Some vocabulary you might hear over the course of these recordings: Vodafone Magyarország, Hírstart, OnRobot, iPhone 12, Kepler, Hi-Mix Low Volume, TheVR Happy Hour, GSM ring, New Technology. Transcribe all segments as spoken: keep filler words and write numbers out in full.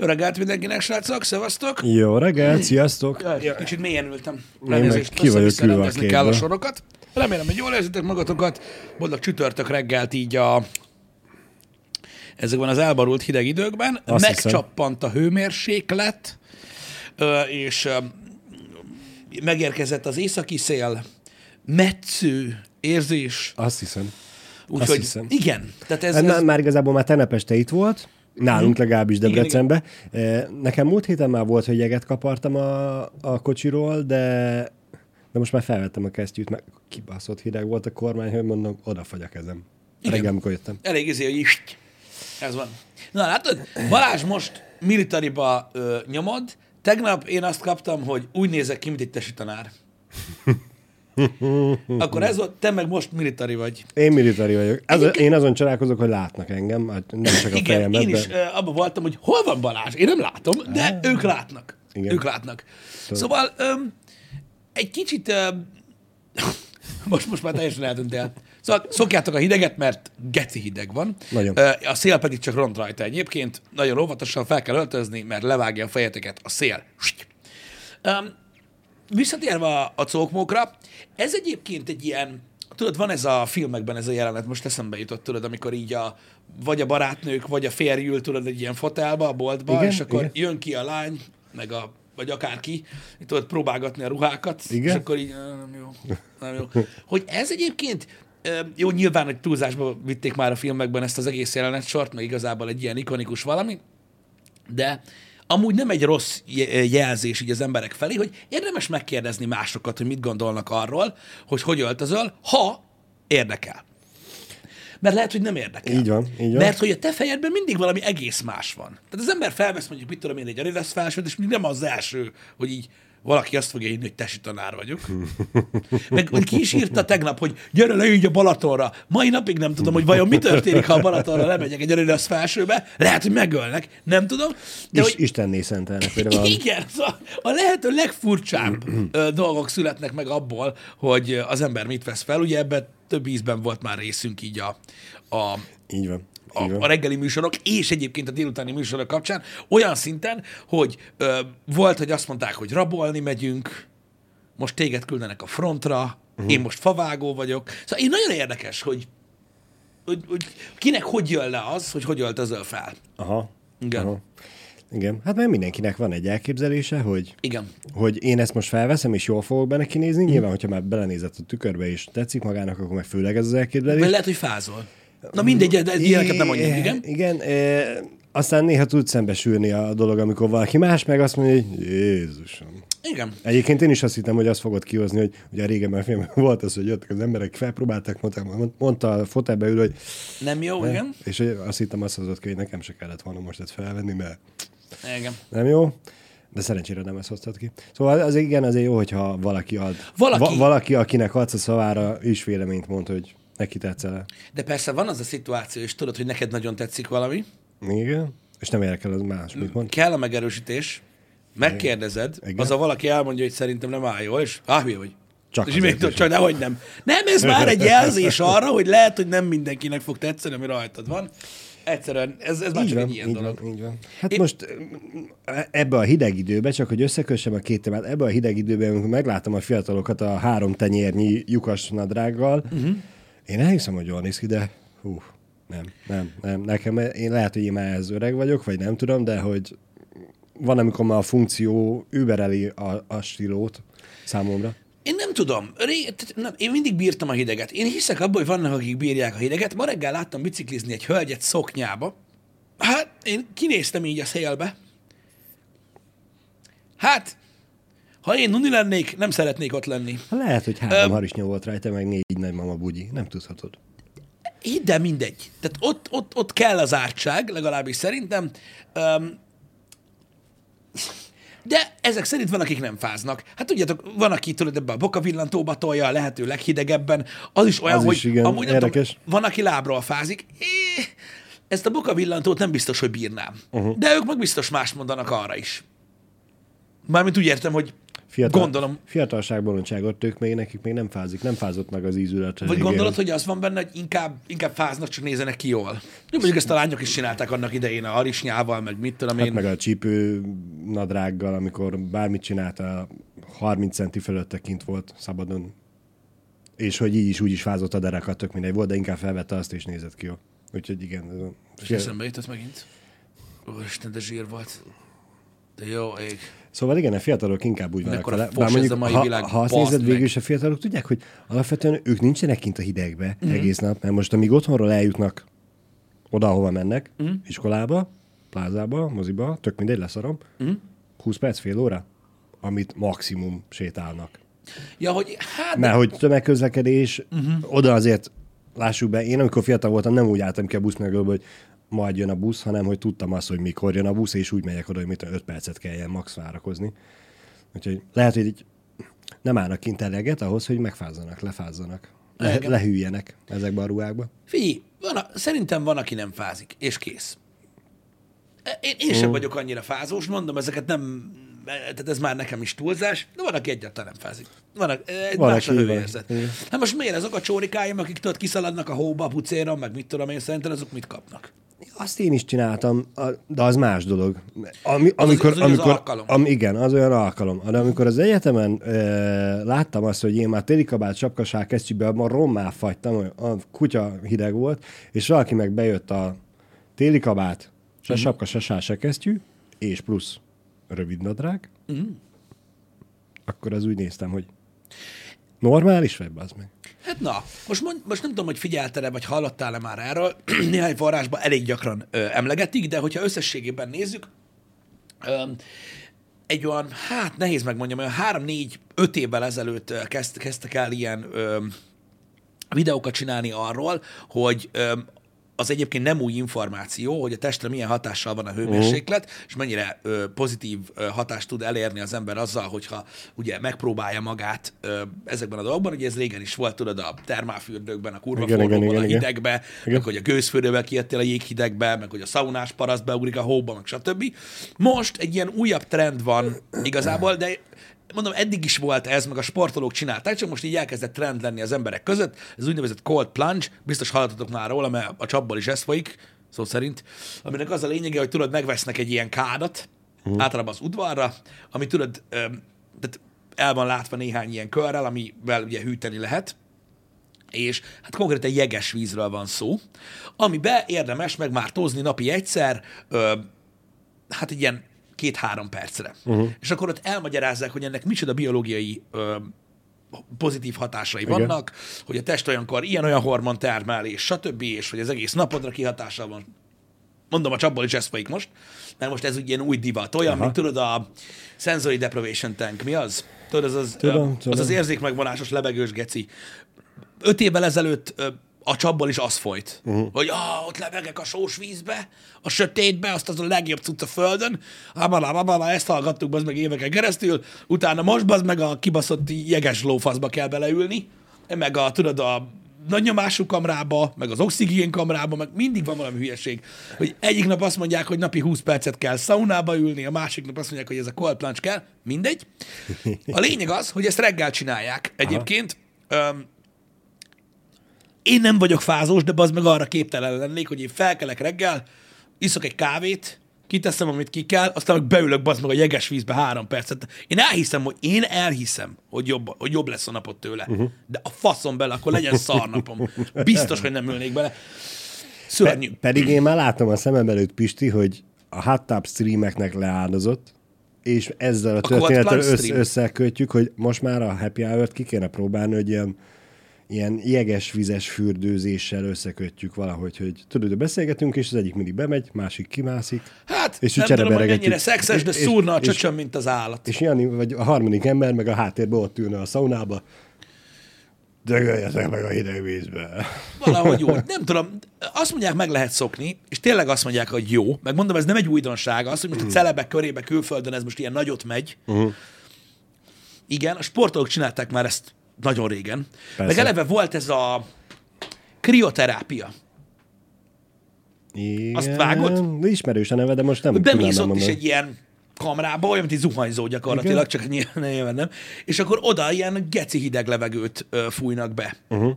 Jó reggelt mindenkinek, srácok, szevasztok! Jó reggelt, sziasztok! Jaj, kicsit mélyen ültem. Elnézést, ki vagyok ülve a kell a sorokat. Remélem, hogy jól érzitek magatokat. Boldog csütörtök reggelt így a... ezekben az elbarult hideg időkben. Azt megcsappant hiszem. A hőmérséklet, és megérkezett az északi szél, metsző érzés. Azt hiszem. Úgyhogy igen. Tehát ez, ez... Már igazából már tegnap este itt volt, nálunk legalábbis Debrecenben. Nekem múlt héten már volt, hogy jeget kapartam a, a kocsiról, de... de most már felvettem a kesztyűt, mert kibaszott hideg volt a kormány, hogy mondom, odafagy a kezem. Reggel, amikor jöttem. Elég izé, hogy is. Ez van. Na látod, Balázs most militariba ö, nyomod. Tegnap én azt kaptam, hogy úgy nézek ki, mint egy tesi tanár. Akkor ez volt, te meg most militari vagy. Én militari vagyok. Az, én, én azon csodálkozok, hogy látnak engem, nem csak a igen, fejemet. Én de... is ö, abban voltam, hogy hol van Balázs? Én nem látom, de ah, ők látnak. Igen. Ők látnak. Tudom. Szóval ö, egy kicsit... Ö, most, most már teljesen eltűntél. Szóval szokjátok a hideget, mert geci hideg van. Nagyon. A szél pedig csak ront rajta egyébként. Nagyon óvatosan fel kell öltözni, mert levágja a fejeteket a szél. Visszatérve a cókmókra, ez egyébként egy ilyen, tudod, van ez a filmekben ez a jelenet, most eszembe jutott, tudod, amikor így a, vagy a barátnők, vagy a férj ül, tudod, egy ilyen fotelba, a boltba, igen, és akkor igen. Jön ki a lány, meg a vagy akárki, tudod próbálgatni a ruhákat, igen? És akkor így, nem jó, nem jó. Hogy ez egyébként, jó, nyilván, hogy túlzásba vitték már a filmekben ezt az egész jelenetsort, meg igazából egy ilyen ikonikus valami, de amúgy nem egy rossz jelzés így az emberek felé, hogy érdemes megkérdezni másokat, hogy mit gondolnak arról, hogy hogy öltözöl, ha érdekel. Mert lehet, hogy nem érdekel. Így van, így van. Mert hogy a te fejedben mindig valami egész más van. Tehát az ember felvesz, mondjuk, mit tudom én, egy Adidas felsőt, és még nem az első, hogy így valaki azt fogja írni, hogy tesi tanár vagyok. Meg ki is írta tegnap, hogy gyere le, így a Balatonra. Mai napig nem tudom, hogy vajon mi történik, ha a Balatonra lemegyek egy Adidas felsőbe. Lehet, hogy megölnek. Nem tudom. De is, hogy... Istenné szentelnek. Igen. Szóval a lehető legfurcsább dolgok születnek meg abból, hogy az ember mit vesz fel. Ugye ebben több ízben volt már részünk így a, a, így van, a, így van. A reggeli műsorok, és egyébként a délutáni műsorok kapcsán olyan szinten, hogy ö, volt, hogy azt mondták, hogy rabolni megyünk, most téged küldenek a frontra, uh-huh. Én most favágó vagyok. Szóval én nagyon érdekes, hogy, hogy, hogy kinek hogy jön le az, hogy hogy öltözöl fel. Aha. Igen. Aha. Igen, hát már mindenkinek van egy elképzelése, hogy, igen. Hogy én ezt most felveszem, és jól fogok benne kinézni. Mm. Nyilván, hogyha már belenézett a tükörbe, és tetszik magának, akkor meg főleg ez az elképzelés. Mert lehet, hogy fázol. Na mindegy, de ilyeneket nem mondjuk, igen? Igen, e, aztán néha tud szembesülni a dolog, amikor valaki más meg azt mondja, hogy Jézusom. Igen. Egyébként én is azt hittem, hogy azt fogod kihozni, hogy ugye régen már filmben volt az, hogy jöttek az emberek, felpróbálták, mondta, mondta a fotelbe ül, hogy... Nem jó, ne? Igen. És azt hittem, azt hozott ki, hogy nekem se kellett volna most ezt felvenni, mert... Igen. Nem jó? De szerencsére nem ezt hoztad ki. Szóval az igen, azért jó, hogyha valaki ad. Valaki, Va- valaki akinek adsz a szavára, is véleményt mond, hogy neki tetszene. De persze van az a szituáció, és tudod, hogy neked nagyon tetszik valami. Igen. És nem érdekel az más, mit mond. Kell a megerősítés. Megkérdezed. Igen. Az a valaki elmondja, hogy szerintem nem áll jól, és áh, hülye vagy. Csak és azért azért csak nehogy nem. Nem, ez már egy jelzés arra, hogy lehet, hogy nem mindenkinek fog tetszeni, ami rajtad van. Egyszerűen, ez, ez már csak van, egy ilyen dolog. Van, van. Hát én... most ebbe a hideg időben, csak hogy összekössem a két témát, ebbe a hideg időben, amikor meglátom a fiatalokat a három tenyérnyi lyukas nadrággal, uh-huh. Én elhiszem, hogy jól néz ki, de hú, nem, nem, nem. Nekem, én lehet, hogy én már ez öreg vagyok, vagy nem tudom, de hogy van, amikor már a funkció übereli a, a stílót számomra. Én nem tudom. Én mindig bírtam a hideget. Én hiszek abban, hogy vannak, akik bírják a hideget. Ma reggel láttam biciklizni egy hölgyet szoknyába. Hát, én kinéztem így a szélbe. Hát, ha én nuni lennék, nem szeretnék ott lenni. Lehet, hogy három Öm, harisnya volt rajta, meg négy nagymama bugyi. Nem tudhatod. De mindegy. Tehát ott, ott, ott kell az ártság, legalábbis szerintem. Öm, De ezek szerint van, akik nem fáznak. Hát tudjátok, van, aki tudod ebben a bokavillantóba tolja a lehető leghidegebben. Az is olyan, az hogy is igen, amúgy tudom, van, aki lábról fázik. É, ezt a bokavillantót nem biztos, hogy bírnám. Uh-huh. De ők meg biztos más mondanak arra is. Mármint úgy értem, hogy Fiatal, gondolom, fiatalságbolondságot ők még, nekik még nem fázik, nem fázott meg az ízületre. Vagy gondolod, hogy az van benne, hogy inkább, inkább fáznak, csak nézenek ki jól. Jó, mondjuk ezt a lányok is csinálták annak idején a harisnyával, meg mit tudom én. Hát meg a csípő nadrággal, amikor bármit csinálta, harminc centi fölötte kint volt szabadon. És hogy így is, úgy is fázott a derekat, tök mindegy volt, de inkább felvette azt, és nézett ki jól. Úgyhogy igen. És eszembe jutott megint. Úristen, de zsír volt. De jó ég. Szóval igen, a fiatalok inkább úgy vannak vele. Bár mondjuk, ha, ha azt nézed, végül is a fiatalok tudják, hogy alapvetően ők nincsenek kint a hidegbe mm-hmm. egész nap, mert most amíg otthonról eljutnak oda, ahova mennek, mm-hmm. iskolába, plázába, moziba, tök mindegy, leszarom, mm-hmm. húsz perc, fél óra, amit maximum sétálnak. Ja, hogy hát... Mert hogy tömegközlekedés, mm-hmm. oda azért, lássuk be, én amikor fiatal voltam, nem úgy álltam ki a buszmegőből, hogy majd jön a busz, hanem hogy tudtam azt, hogy mikor jön a busz, és úgy megyek oda, hogy mit öt percet kelljen max várakozni. Úgyhogy lehet, hogy így nem állnak kint eleget ahhoz, hogy megfázzanak, lefázzanak, le, lehűljenek ezekbe a ruhákba. Figyelj, van a, szerintem van, aki nem fázik, és kész. Én, én sem hmm. vagyok annyira fázós, mondom, ezeket nem... Tehát ez már nekem is túlzás, de van, aki egyáltalán nem fázik. Van, egy más a hőérzet. Hát most miért azok a csórikáim, akik tudod, kiszaladnak a hóba, a pucéron, meg mit tudom én, szerintem azok mit kapnak? Azt én is csináltam, de az más dolog. Ami, amikor, az, az amikor, az alkalom. Am, igen, az olyan alkalom. De amikor az egyetemen e, láttam azt, hogy én már télikabát, sapkasál kesztyűbe, abban rommá fagytam, a kutya hideg volt, és valaki meg bejött a télikabát, se uh-huh. sapka, se sál, se kesztyű, és plusz rövid nadrág, uh-huh. akkor az úgy néztem, hogy normális vagy, bazd meg. Hát na, most, mond, most nem tudom, hogy figyelted-e, vagy hallottál-e már erről, néhány forrásban elég gyakran ö, emlegetik, de hogyha összességében nézzük, ö, egy olyan, hát nehéz megmondjam, olyan három-négy-öt évvel ezelőtt ö, kezd, kezdtek el ilyen ö, videókat csinálni arról, hogy ö, az egyébként nem új információ, hogy a testre milyen hatással van a hőmérséklet, uh-huh. és mennyire ö, pozitív ö, hatást tud elérni az ember azzal, hogyha ugye megpróbálja magát ö, ezekben a dolgokban, ugye ez régen is volt, tudod, a termálfürdőkben, a kurva forróban, a hidegbe, igen. meg hogy a gőzfürdővel kijöttél a jéghidegbe, meg hogy a szaunás paraszt beugrik a hóba, meg stb. Most egy ilyen újabb trend van igazából, de mondom, eddig is volt ez, meg a sportolók csinálták, csak most így elkezdett trend lenni az emberek között. Ez úgynevezett cold plunge, biztos hallottatok már róla, mert a csapból is ez folyik, szó szerint, aminek az a lényege, hogy tudod, megvesznek egy ilyen kádat, uh-huh. általában az udvarra, ami tudod, tehát el van látva néhány ilyen körrel, amivel ugye hűteni lehet, és hát konkrétan jeges vízről van szó, amiben érdemes meg már tózni napi egyszer, hát egy ilyen két-három percre. Uh-huh. És akkor ott elmagyarázzák, hogy ennek micsoda biológiai ö, pozitív hatásai igen. vannak, hogy a test olyankor ilyen-olyan hormon termel, és stb., és hogy az egész napodra kihatással van. Mondom, a csapból is ez folyik most, mert most ez ugye új divat. Olyan, aha. mint tudod, a sensory deprivation tank, mi az? Tudod, az az, tudom, ö, az, az érzékmegvonásos lebegős geci. Öt évvel ezelőtt ö, a csapból is az folyt, uh-huh. hogy ah, ott lebegek a sós vízbe, a sötétbe, azt az a legjobb cucc a földön, ámalá, ámalá, ezt hallgattuk, bazd meg éveken keresztül, utána most bazd meg a kibaszott jeges lófaszba kell beleülni, meg a, tudod, a nagynyomású kamrába, meg az oxigén kamrába, meg mindig van valami hülyeség, hogy egyik nap azt mondják, hogy napi húsz percet kell szaunába ülni, a másik nap azt mondják, hogy ez a cold plunge kell, mindegy. A lényeg az, hogy ezt reggel csinálják egyébként. Én nem vagyok fázós, de az meg arra képtelen lennék, hogy én felkelek reggel, iszok egy kávét, kiteszem, amit ki kell, aztán meg beülök, bazd meg a jeges vízbe három percet. Én elhiszem, hogy én elhiszem, hogy jobb, hogy jobb lesz a napot tőle. Uh-huh. De a faszom bele, akkor legyen szarnapom. Biztos, hogy nem ülnék bele. Szörnyű. Pe- pedig én már látom a szemem előtt, Pisti, hogy a hot tub streameknek leáldozott, és ezzel a történettel össze- összekötjük, hogy most már a happy hour-t ki kéne próbálni, hogy ilyen ilyen jeges-vizes fürdőzéssel összekötjük valahogy, hogy tudod, beszélgetünk, és az egyik mindig bemegy, másik kimászik. Hát, és nem tudom, hogy ennyire szexes, de és, szúrna a csöcsön, mint az állat. És Jani, vagy a harmadik ember, meg a háttérbe ott ülne a szaunába, dögöljetek meg a hideg vízbe. Valahogy jó. Nem tudom, azt mondják, meg lehet szokni, és tényleg azt mondják, hogy jó. Megmondom, ez nem egy újdonság, az, hogy most a celebek körébe külföldön ez most ilyen nagyot megy. Uh-huh. Igen, a sportolók csinálták már ezt nagyon régen. Persze. Meg eleve volt ez a krioterápia. Igen. Azt vágott. Ismerős a neve, de most nem. Bemész ott is egy ilyen kamrába, olyan, mint egy zuhanyzó gyakorlatilag, csak nyilván, nyilván nem. És akkor oda ilyen geci hideg levegőt fújnak be. Uh-huh.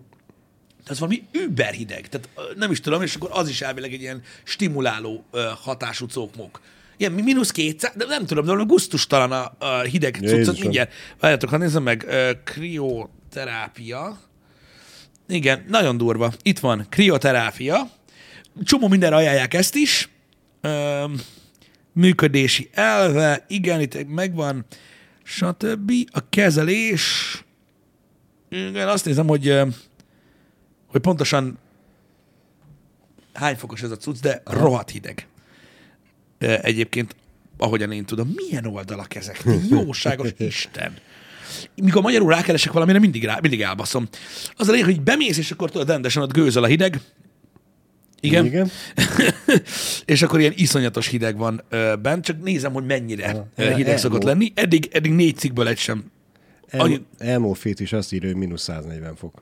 Tehát valami überhideg. Tehát nem is tudom, és akkor az is elvileg egy ilyen stimuláló hatású cókmók. Ilyen mínusz kétszáz, de nem tudom, de valami gusztustalan a, a hideg cuccot. Mindjárt. Várjátok, ha nézzem meg, krioterápia. Igen, nagyon durva. Itt van, krioterápia. Csomó mindenre ajánlják ezt is. Működési elve, igen, itt megvan, stb. A kezelés. Igen, azt nézem, hogy, hogy pontosan hány fokos ez a cucc, de rohadt hideg. Egyébként, ahogyan én tudom, milyen oldalak ezek? Jóságos Isten! Mikor magyarul rákeresek valamire, mindig, rá, mindig elbaszom. Az a lényeg, hogy bemész, és akkor tudod, rendesen ott gőzöl a hideg. Igen. Igen. És akkor ilyen iszonyatos hideg van ö, bent, csak nézem, hogy mennyire ha, ö, hideg el, szokott el, lenni. Eddig, eddig négy cikkből egy sem. Elmófét is azt írja, hogy mínusz száznegyven fok.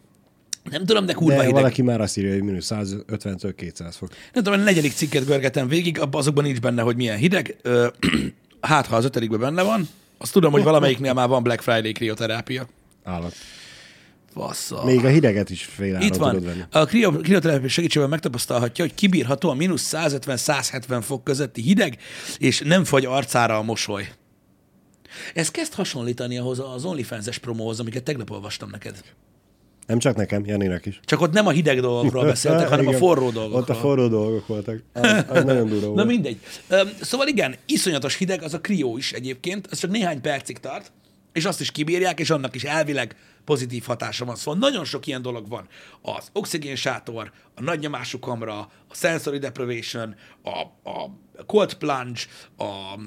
Nem tudom, de kurva de hideg. Valaki már azt írja, hogy mínusz száz ötventől kétszáz fok. Nem tudom, a negyedik cikket görgetem végig, azokban nincs benne, hogy milyen hideg. Ö, hát, ha az ötedikben benne van, azt tudom, hogy valamelyiknél már van Black Friday krioterápia. Állat. Bassza. Még a hideget is félállal tudod venni. A krioterápia segítségével megtapasztalhatja, hogy kibírható a mínusz száz ötven száz hetven fok közötti hideg, és nem fagy arcára a mosoly. Ez kezd hasonlítani ahhoz az OnlyFans-es promóhoz, amiket tegnap olvastam neked. Nem csak nekem, Janinek is. Csak ott nem a hideg dolgokról beszéltek, hanem igen, a forró dolgokról. Ott a forró dolgok voltak. Az, az nagyon durva volt. Na mindegy. Szóval igen, iszonyatos hideg, az a krió is egyébként, ez csak néhány percig tart, és azt is kibírják, és annak is elvileg pozitív hatása van. Szóval nagyon sok ilyen dolog van. Az oxigénsátor, a nagy nyomású kamra, a sensory deprivation, a, a cold plunge, a,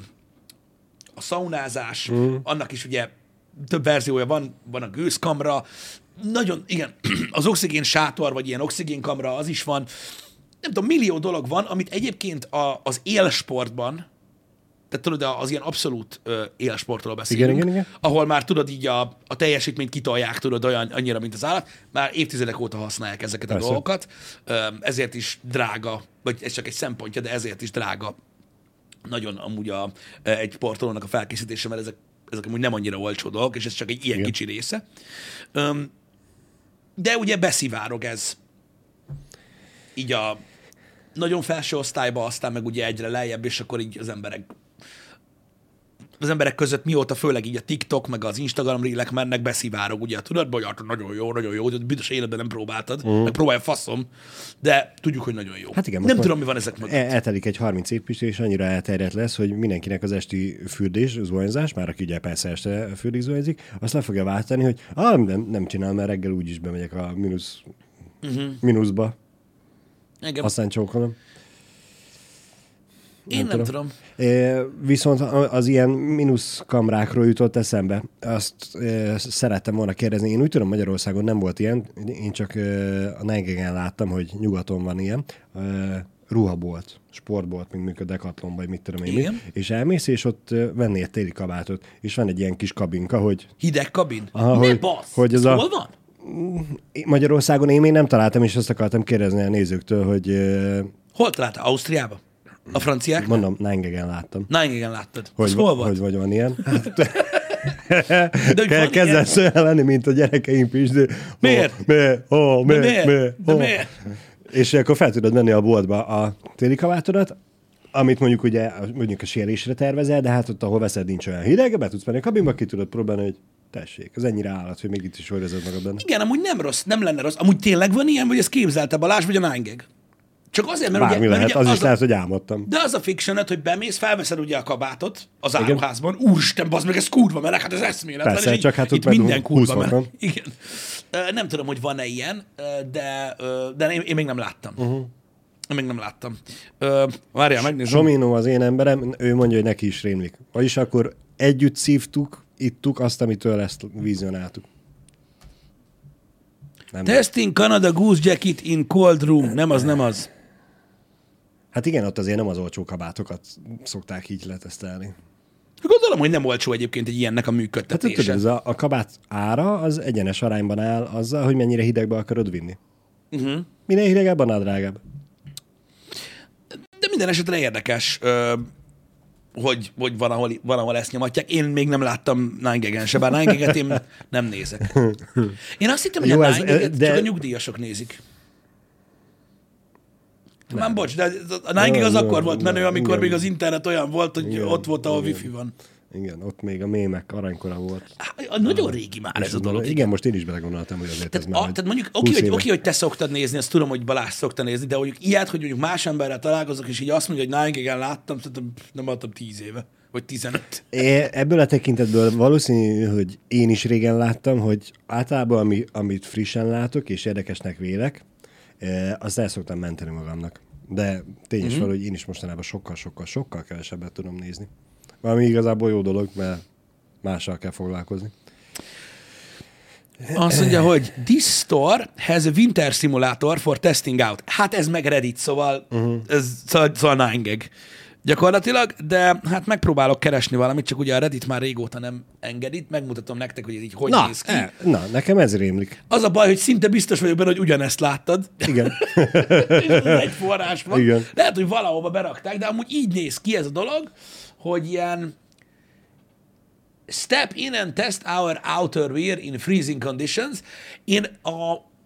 a szaunázás, mm. annak is ugye több verziója van, van a gőzkamra, nagyon, igen, az oxigénsátor, vagy ilyen oxigénkamra, az is van. Nem tudom, millió dolog van, amit egyébként a, az élsportban, tehát tudod, az ilyen abszolút ö, élsportról beszélünk, igen, igen, igen. ahol már tudod így a, a teljesítményt kitalják, tudod, olyan, annyira, mint az állat, már évtizedek óta használják ezeket Persze. a dolgokat, ö, ezért is drága, vagy ez csak egy szempontja, de ezért is drága nagyon amúgy a, egy sportolónak a felkészítése, mert ezek, ezek amúgy nem annyira olcsó dolgok, és ez csak egy ilyen igen. kicsi része. Ö, de ugye beszivárog ez így a nagyon felső osztályba, aztán meg ugye egyre lejjebb, és akkor így az emberek az emberek között mióta főleg így a TikTok, meg az Instagram reelek mennek, beszivárog ugye a tudatba, hogy nagyon jó, nagyon jó, hogy büdös életben nem próbáltad, mm. meg próbálj faszom, de tudjuk, hogy nagyon jó. Hát igen, nem tudom, mi van ezek mögött. El- eltelik egy harminc év is, és annyira elterjedt lesz, hogy mindenkinek az esti fürdés, zuhanyzás, már aki ugye persze este fürdik, zuhanyzik, azt le fogja váltani, hogy ah, nem, nem csinál, mert reggel úgyis bemegyek a mínusz, mm-hmm. mínuszba. Engem. Aztán csókolom. Nem Én nem tudom. tudom. É, viszont az ilyen mínusz kamrákról jutott eszembe. Azt é, szerettem volna kérdezni. Én úgy tudom, Magyarországon nem volt ilyen. Én csak é, a Nengegen láttam, hogy nyugaton van ilyen. É, ruhabolt, sportbolt, mint mondjuk a Decathlon, vagy mit tudom én. Mi, és elmész, és ott vennél téli kabátot. És van egy ilyen kis kabinka, hogy... Hideg kabin? Aha, ne hogy, basz! Hogy ez a... Hol van? Magyarországon én még nem találtam, és azt akartam kérdezni a nézőktől, hogy... É... Hol találtál? Ausztriában? A franciák? Mondom, Nengegen láttam. Nengegen láttad. Hogy, hol vagy? Hogy vagy van ilyen? Hát, kezdesz olyan lenni, mint a gyerekeim is. De, miért? Oh, miért? Oh, miért? De miért? Oh. De miért? És akkor fel tudod menni a boltba a téli kabátodat, amit mondjuk ugye mondjuk a sérésre tervezel, de hát ott, ahol veszed, nincs olyan hideg, be tudsz menni a kabinba, ki tudod próbálni, hogy tessék, ez ennyire állat, hogy még itt is orjazod magad benne. Igen, amúgy nem rossz, nem lenne rossz. Amúgy tényleg van ilyen, vagy ezt képzelte Balázs, vagy a Nengeg? Csak azért, mert Bármi ugye... Lehet, mert ugye az, az is lehet, hogy álmodtam. De az a fiction, hogy bemész, felveszed ugye a kabátot az áruházban. Úristen, bazd meg, ez kurva meleg, hát ez eszméletlen. Persze, csak így, hát itt minden kurva meleg. Igen. Nem tudom, hogy van-e ilyen, de, de én, én még nem láttam. Uh-huh. Én még nem láttam. Várjál, megnézem. Zsomino az én emberem, ő mondja, hogy neki is rémlik. Vagyis akkor együtt szívtuk, ittuk azt, amitől ezt vizionáltuk. Nem Testing nem. Canada Goose Jacket in Cold Room. Nem az, nem az. Hát igen, ott azért nem az olcsó kabátokat szokták így letesztelni. Gondolom, hogy nem olcsó egyébként egy ilyennek a működtetése. Hát tudod, a, a kabát ára az egyenes arányban áll azzal, hogy mennyire hidegbe akarod vinni. Uh-huh. Minél hidegebb, annál drágább. De minden esetre érdekes. hogy, hogy valahol, valahol ezt nyomatják. Én még nem láttam nine gag-en se, bár nine gag-et én nem nézek. Én azt hittem, hogy jó, a nine gag-et de... csak a nyugdíjasok nézik. Nem. Már bocs, de a nine gag az akkor volt menő, amikor igen. még az internet olyan volt, hogy igen, ott volt, ahol igen. wifi van. Igen, ott még a mémek aranykora volt. Há, nagyon régi már most ez a dolog. Igen, igen, most én is belegondoltam, hogy azért tehát, ez már. A, tehát mondjuk, oké, hogy, oké, hogy te szoktad nézni, azt tudom, hogy Balázs szokta nézni, de mondjuk ilyet, hogy mondjuk más emberrel találkozok, és így azt mondja, hogy nine gag-en láttam, nem láttam tíz éve, vagy tizenöt. É, ebből a tekintetből valószínű, hogy én is régen láttam, hogy általában ami, amit frissen látok, és érdekesnek vélek, azt el szoktam menteni magamnak. De tény is mm-hmm. valahogy én is mostanában sokkal-sokkal-sokkal kevesebbet tudom nézni. Valami igazából jó dolog, mert mással kell foglalkozni. Azt mondja, hogy this store has a winter simulator for testing out. Hát ez meg Reddit, szóval uh-huh. ez szóval nine gag gyakorlatilag, de hát megpróbálok keresni valamit, csak ugye a Reddit már régóta nem engedít, megmutatom nektek, hogy ez így hogy na, néz ki. E, na, nekem ez rémlik. Az a baj, hogy szinte biztos vagyok benne, hogy ugyanezt láttad. Igen. Egy forrás van. Igen. Lehet, hogy valahova berakták, de amúgy így néz ki ez a dolog, hogy ilyen step in and test our outerwear in freezing conditions. Én a,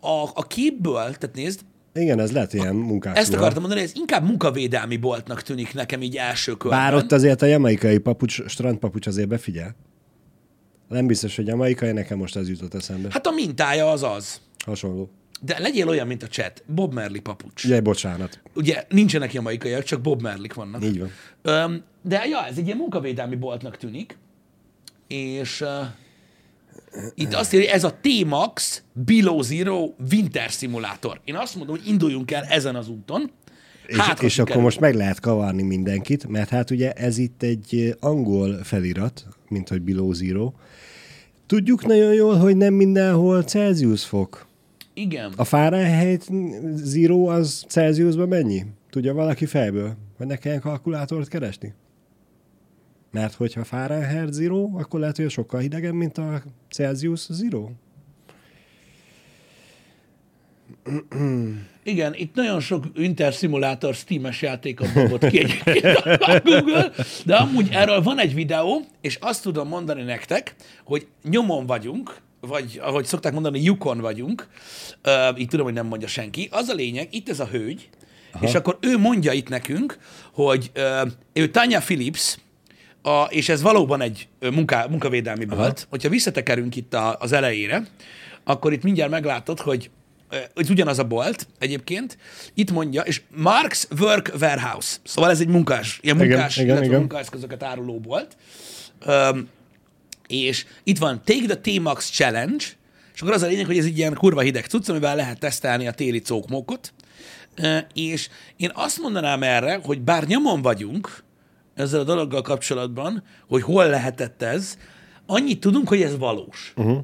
a, a képből, tehát nézd, igen, ez lehet ilyen munkás. Ezt akartam mondani, ez inkább munkavédelmi boltnak tűnik nekem így első körben. Bár ott azért a jamaikai papucs, strandpapucs azért befigyel. Nem biztos, hogy jamaikai, nekem most ez jutott eszembe. Hát a mintája az az. Hasonló. De legyél olyan, mint a chat. Bob Marley papucs. Ugye, bocsánat. Ugye, nincsenek jamaikaiak, csak Bob Marleyk vannak. Így van. Öm, de ja, ez egy ilyen munkavédelmi boltnak tűnik. És... Uh, itt azt írja, ez a T-Max Below Zero Winter Simulator. Én azt mondom, hogy induljunk el ezen az úton. Hát, és és akkor el. Most meg lehet kavarni mindenkit, mert hát ugye ez itt egy angol felirat, mint hogy Below Zero. Tudjuk nagyon jól, hogy nem mindenhol Celsius fok. Igen. A Fahrenheit Zero az Celsiusban mennyi? Tudja valaki fejből? Vagy ne kelljen kalkulátort keresni? Mert hogyha Fahrenheit zero, akkor lehet, hogy sokkal hidegebb, mint a Celsius zero. Igen, itt nagyon sok Winter Simulator Steam-es játékot dobott ki egyébként a Google, de amúgy erről van egy videó, és azt tudom mondani nektek, hogy nyomon vagyunk, vagy ahogy szokták mondani, lyukon vagyunk, uh, így tudom, hogy nem mondja senki, az a lényeg, itt ez a hölgy, aha. és akkor ő mondja itt nekünk, hogy uh, ő Tanya Phillips, A, és ez valóban egy munka, munkavédelmi aha. volt. Hogyha visszatekerünk itt a, az elejére, akkor itt mindjárt meglátod, hogy ez ugyanaz a bolt egyébként. Itt mondja, és Mark's Work Warehouse. Szóval ez egy munkás, ilyen munkás, igen, illetve igen, munkás közöket áruló bolt. Um, és itt van Take the T-Max Challenge, és akkor az a lényeg, hogy ez egy ilyen kurva hideg cucc, amivel lehet tesztelni a téli cókmókot. Uh, és én azt mondanám erre, hogy bár nyomon vagyunk ezzel a dologgal kapcsolatban, hogy hol lehetett ez, annyit tudunk, hogy ez valós. Uh-huh.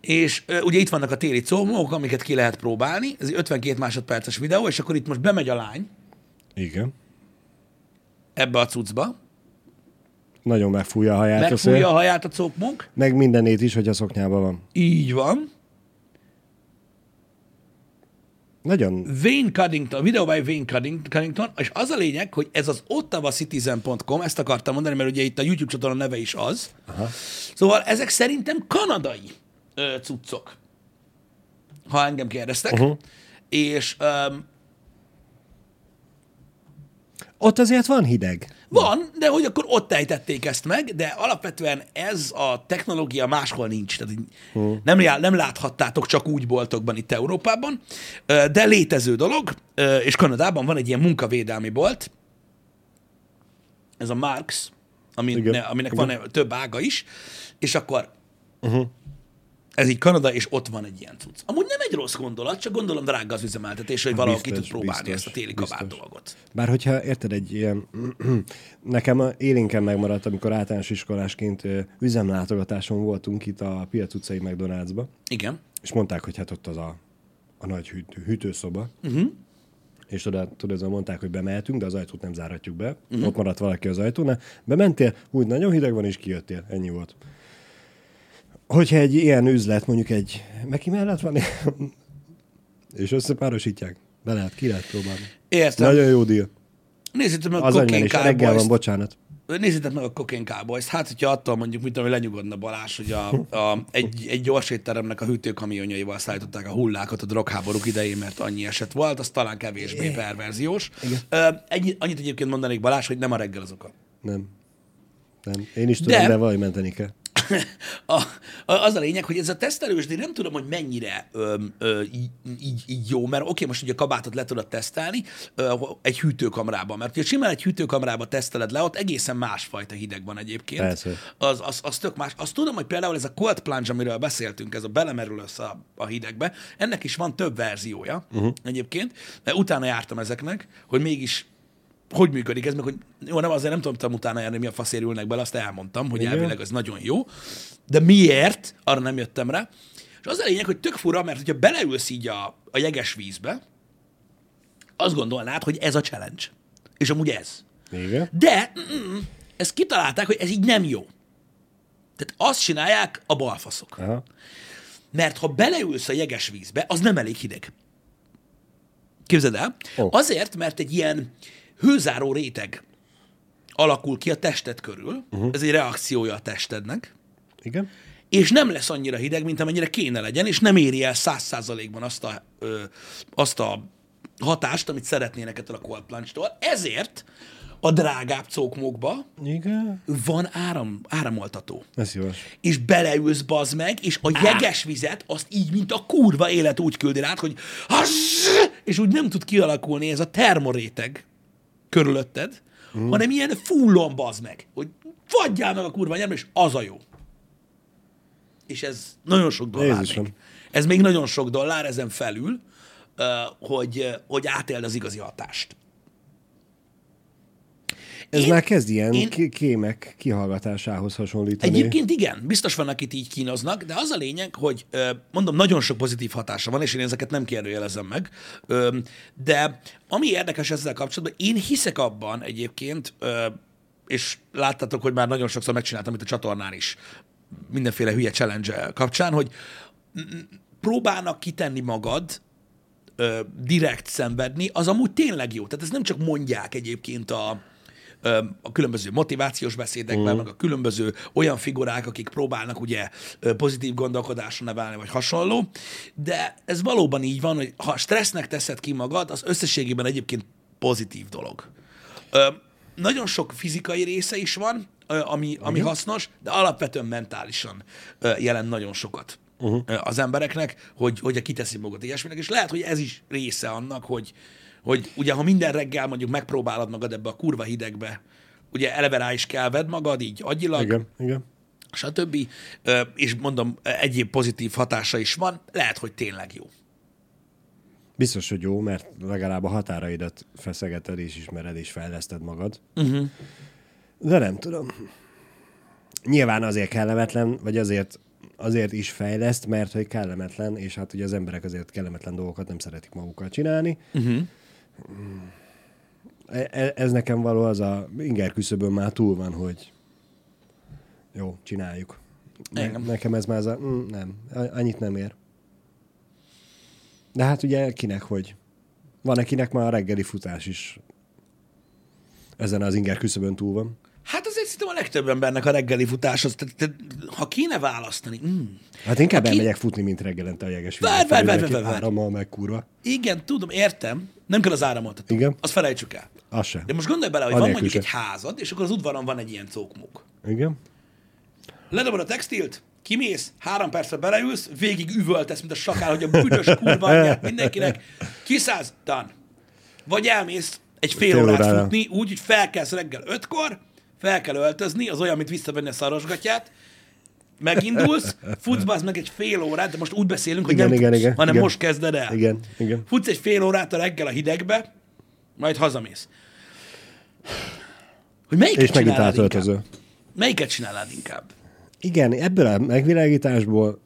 És uh, ugye itt vannak a téli cómok, amiket ki lehet próbálni, ez egy ötvenkét másodperces videó, és akkor itt most bemegy a lány. Igen. Ebbe a cuccba. Nagyon megfújja a haját. Megfújja a, a haját a cókmunk. Meg mindenét is, hogyha szoknyában van. Így van. Nagyon. Wayne Cuddington, video by Wayne Cuddington, és az a lényeg, hogy ez az ottawa citizen dot com, ezt akartam mondani, mert ugye itt a YouTube csatorna neve is az. Aha. Szóval ezek szerintem kanadai ö, cuccok, ha engem kérdeztek. Uh-huh. És um, ott azért van hideg. Van, de hogy akkor ott ejtették ezt meg, de alapvetően ez a technológia máshol nincs. Tehát nem, nem láthattátok csak úgy boltokban itt Európában, de létező dolog, és Kanadában van egy ilyen munkavédelmi bolt, ez a Marks, amin, igen, aminek igen. van több ága is, és akkor uh-huh. ez így Kanada, és ott van egy ilyen cucc. Amúgy nem egy rossz gondolat, csak gondolom drága az üzemeltetés, hogy valahol ki tud próbálni biztos, ezt a téli kabát dolgot. Bár hogyha érted egy ilyen... Nekem élénken megmaradt, amikor általános iskolásként üzemlátogatáson voltunk itt a Piac utcai McDonald's-ba. Igen. És mondták, hogy hát ott az a, a nagy hűtő, hűtőszoba. Uh-huh. És oda, tudod, mondták, hogy bemehetünk, de az ajtót nem zárhatjuk be. Uh-huh. Ott maradt valaki az ajtónál. Bementél, úgy nagyon hideg van, és kijöttél. Ennyi volt. Hogyha egy ilyen üzlet, mondjuk egy Meki mellett van, és összepárosítják, be lehet, ki lehet próbálni. Értem. Nagyon jó díl. Nézzétek meg a Cocaine Cowboys. Reggel van, bocsánat. nézzétek meg a Cocaine Cowboys-t. Hát, hogyha attól mondjuk, mit tudom, hogy lenyugodna Balázs, hogy a, a, egy, egy gyors étteremnek a hűtőkamionjaival szállították a hullákat a drogháborúk idején, mert annyi eset volt, az talán kevésbé perverziós. Egy, annyit egyébként mondanék, Balázs, hogy nem a reggel az oka. Nem. Nem. Én is tudom, de, de vaj menteni kell. A, az a lényeg, hogy ez a tesztelős, de én nem tudom, hogy mennyire ö, ö, így, így, így jó, mert oké, most ugye a kabátot le tudod tesztelni ö, egy hűtőkamrában, mert ugye simán egy hűtőkamrában teszteled le, ott egészen másfajta hideg van egyébként. Az, az, az tök más. Azt tudom, hogy például ez a cold plunge, amiről beszéltünk, ez a belemerülsz a, a hidegbe, ennek is van több verziója uh-huh. egyébként, mert utána jártam ezeknek, hogy mégis hogy működik ez, meg hogy jó, nem, azért nem tudtam utána járni, mi a faszért ülnek bele, azt elmondtam, hogy igen, elvileg az nagyon jó, de miért, arra nem jöttem rá. És az a lényeg, hogy tök fura, mert hogyha beleülsz így a, a jeges vízbe, azt gondolnád, hogy ez a challenge. És amúgy ez. Igen. De mm, ezt kitalálták, hogy ez így nem jó. Tehát azt csinálják a balfaszok. Aha. Mert ha beleülsz a jeges vízbe, az nem elég hideg. Képzeld el? Oh. Azért, mert egy ilyen hőzáró réteg alakul ki a tested körül, uh-huh. ez egy reakciója a testednek, igen. És nem lesz annyira hideg, mint amennyire kéne legyen, és nem éri el száz százalékban azt a, ö, azt a hatást, amit szeretnének ettől a cold plunge-tól. Ezért a drágább cókmokba igen. van áram, áramoltató. Ez jó. És beleülsz, bazd meg, és a jeges vizet azt így, mint a kurva élet úgy küldi rád, hogy és úgy nem tud kialakulni ez a termoréteg körülötted, mm. hanem ilyen fullon bazd meg, hogy fagyjál meg a kurva nyelme, és az a jó. És ez nagyon sok dollár Jézusom. Még. Ez még nagyon sok dollár ezen felül, hogy, hogy átéld az igazi hatást. Ez én, már kezd ilyen én, kémek kihallgatásához hasonlítani. Egyébként igen, biztos van, akit így kínoznak, de az a lényeg, hogy mondom, nagyon sok pozitív hatása van, és én ezeket nem kérdőjelezem meg. De ami érdekes ezzel kapcsolatban, én hiszek abban egyébként, és láttátok, hogy már nagyon sokszor megcsináltam itt a csatornán is mindenféle hülye challenge kapcsán, hogy próbálnak kitenni magad, direkt szenvedni, az amúgy tényleg jó. Tehát ezt nem csak mondják egyébként a a különböző motivációs beszédekben, mm. meg a különböző olyan figurák, akik próbálnak ugye pozitív gondolkodásra nevelni, vagy hasonló, de ez valóban így van, hogy ha stressznek teszed ki magad, az összességében egyébként pozitív dolog. Ö, nagyon sok fizikai része is van, ami, ami hasznos, de alapvetően mentálisan jelent nagyon sokat uh-huh. az embereknek, hogy, hogy kiteszi magad ilyesminek, és lehet, hogy ez is része annak, hogy hogy ugye, ha minden reggel mondjuk megpróbálod magad ebbe a kurva hidegbe, ugye eleve rá is kelved magad, így agyilag, igen, igen. stb. És mondom, egyéb pozitív hatása is van, lehet, hogy tényleg jó. Biztos, hogy jó, mert legalább a határaidat feszegeted és ismered és fejleszted magad. Uh-huh. De nem tudom. Nyilván azért kellemetlen, vagy azért, azért is fejleszt, mert hogy kellemetlen, és hát ugye az emberek azért kellemetlen dolgokat nem szeretik magukkal csinálni. Uh-huh. Ez nekem való az a inger küszöbön már túl van, hogy jó, csináljuk. Ne, nekem ez már az a, mm, nem, annyit nem ér. De hát ugye kinek hogy? Van, akinek már a reggeli futás is ezen az inger küszöbön túl van. Hát azért szerintem a legtöbb embernek a reggeli futás az, te, te, ha kéne választani. Mm. Hát inkább ha elmegyek ki... futni, mint reggelente a jeges vár, vár, vár, vár, vár. Árammal meg kurva. Igen, tudom, értem. Nem kell az áramoltató. Igen. Azt felejtsük el. Az se. De most gondolj bele, hogy a van mondjuk se. Egy házad, és akkor az udvaron van egy ilyen cókmuk. Igen. Ledobod a textilt, kimész, három percre beleülsz, végig üvöltesz, mint a sakál, hogy a büdös kurva anyját mindenkinek. Kiszállsz, done. Vagy elmész egy fél, fél órát órára. Futni, úgy, hogy felkelsz reggel ötkor, fel kell öltözni, az olyan, mint visszavenni a szarosgatyát, megindulsz, futsz meg egy fél órát, de most úgy beszélünk, hogy igen, nem igen, futsz, igen, hanem igen. most kezded el. Igen, igen. Futsz egy fél órát a reggel a hidegbe, majd hazamész. Hogy melyiket és megint átöltöző. Melyiket csinálnád inkább? Igen, ebből a megvilágításból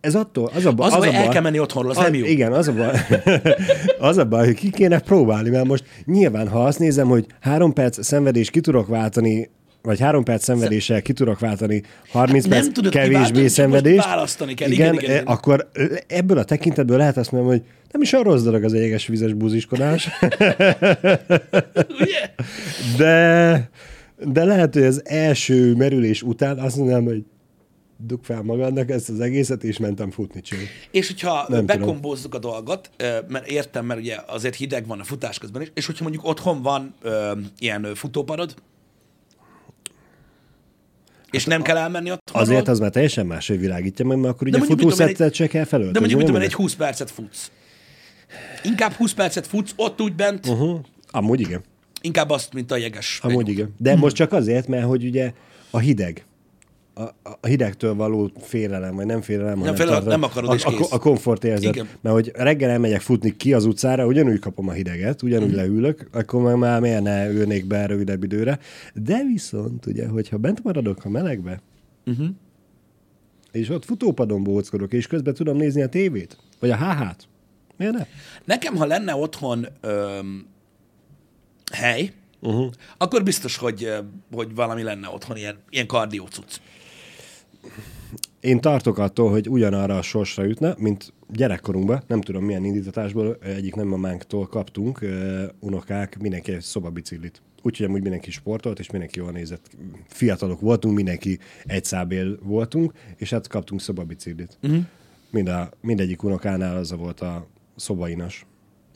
ez attól, az a baj... Az, az hogy el kell menni otthonról, az, az nem jó. Igen, az a baj, az a baj, hogy ki kéne próbálni, mert most nyilván, ha azt nézem, hogy három perc szenvedés ki tudok váltani, vagy három perc szenvedéssel ki tudok váltani, harminc hát perc kevésbé szenvedést, választani kell. Igen, igen, igen, akkor ebből a tekintetből lehet azt mondom, hogy nem is a rossz dolog az éges vizes búziskodás. De... De lehet, hogy az első merülés után azt mondanám, hogy dugd fel magadnak ezt az egészet, és mentem futni csinálni. És hogyha bekombózzuk a dolgot, mert értem, mert ugye azért hideg van a futás közben is, és hogyha mondjuk otthon van ö, ilyen futóparod, és nem kell elmenni otthonról. Azért az már teljesen máshogy világítja meg, mert akkor ugye futószettet se kell felöltözni. De mondjuk, mit tudom, egy húsz percet futsz. Inkább húsz percet futsz, ott úgy bent. Uh-huh. Amúgy igen. Inkább azt, mint a jeges. Amúgy igen. De hmm. most csak azért, mert hogy ugye a hideg, a, a hidegtől való félelem, vagy nem félelem, nem, félelem, tartom, nem akarod a, és kész. A komfortérzet. Igen. Mert hogy reggel elmegyek futni ki az utcára, ugyanúgy kapom a hideget, ugyanúgy hmm. leülök, akkor már miért ne ülnék be rövidebb időre. De viszont, ugye, hogyha bent maradok a melegbe, uh-huh. és ott futópadon bóckodok, és közben tudom nézni a tévét, vagy a há há-t, miért ne? Nekem, ha lenne otthon öm, hely, uh-huh. akkor biztos, hogy, hogy valami lenne otthon, ilyen, ilyen kardió cucc. Én tartok attól, hogy ugyanarra a sorsra jutna, mint gyerekkorunkban, nem tudom milyen indítatásból, egyik nem mamánktól kaptunk, uh, unokák, mindenki egy szobabiciklit. Úgyhogy amúgy mindenki sportolt, és mindenki jól nézett. Fiatalok voltunk, mindenki egy szábél voltunk, és hát kaptunk szobabiciklit. Uh-huh. Mind a, mindegyik unokánál az volt a szobainas.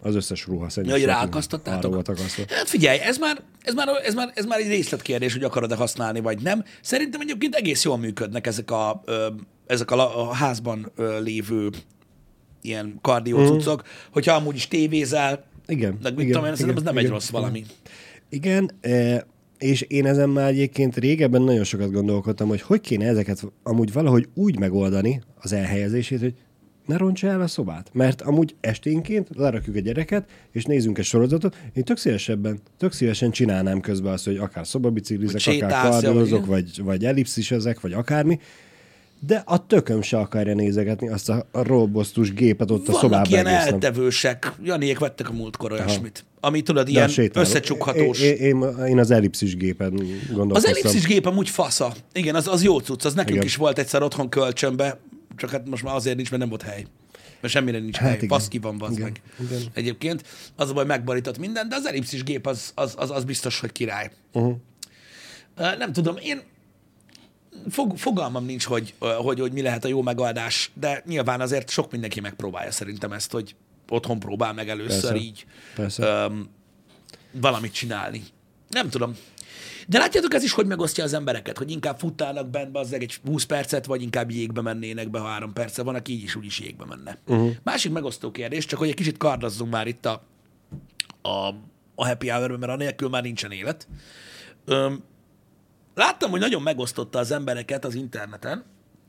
Az összes ruha szerintem. Ja, hogy ráakasztottátok? Hát figyelj, ez már, ez, már, ez, már, ez már egy részletkérdés, hogy akarod-e használni, vagy nem. Szerintem egyébként egész jól működnek ezek a, ö, ezek a, a házban ö, lévő ilyen kardiócucok, mm. hogyha amúgy is tévézel. Igen. Meg mit tudom én, szerintem ez nem igen, egy rossz igen. valami. Igen, és én ezen már egyébként régebben nagyon sokat gondolkodtam, hogy hogy kéne ezeket amúgy valahogy úgy megoldani az elhelyezését, hogy ne roncsa el a szobát. Mert amúgy esténként lerakjuk a gyereket, és nézzünk egy sorozatot. Én tök szívesebben, tök szívesen csinálnám közben azt, hogy akár szobabiciklizek, akár kardiozok, vagy, vagy ellipszisezek, vagy akármi. De a tököm se akarja nézegetni azt a robosztus gépet ott vannak a szobában. Vannak ilyen eltevősek. Janiék vettek a múltkor olyasmit. Ami tudod, ilyen összecsukhatós. É, é, én, én az ellipszis gépen gondolkoztam. Az ellipszis gép amúgy fasza. Igen, az, az jó cucc. Az nekünk igen. is volt egyszer otthon kölcsönbe. Csak hát most már azért nincs, mert nem volt hely. Mert semmire nincs hát hely. Igen. Fasz ki van, fasz meg. Igen. Egyébként az a baj, megbarított minden, de az elipszis gép az, az, az, az biztos, hogy király. Uh-huh. Uh, nem tudom, én fog, fogalmam nincs, hogy, uh, hogy, hogy mi lehet a jó megoldás, de nyilván azért sok mindenki megpróbálja szerintem ezt, hogy otthon próbál meg először persze. így persze. Um, valamit csinálni. Nem tudom. De látjátok, ez is hogy megosztja az embereket, hogy inkább futálnak bent az egy húsz percet, vagy inkább jégbe mennének be, ha három perce van, aki így is úgy is jégbe menne. Uh-huh. Másik megosztó kérdés, csak hogy egy kicsit kardozzunk már itt a, a, a happy hour-ben, mert anélkül már nincsen élet. Öm, láttam, hogy nagyon megosztotta az embereket az interneten,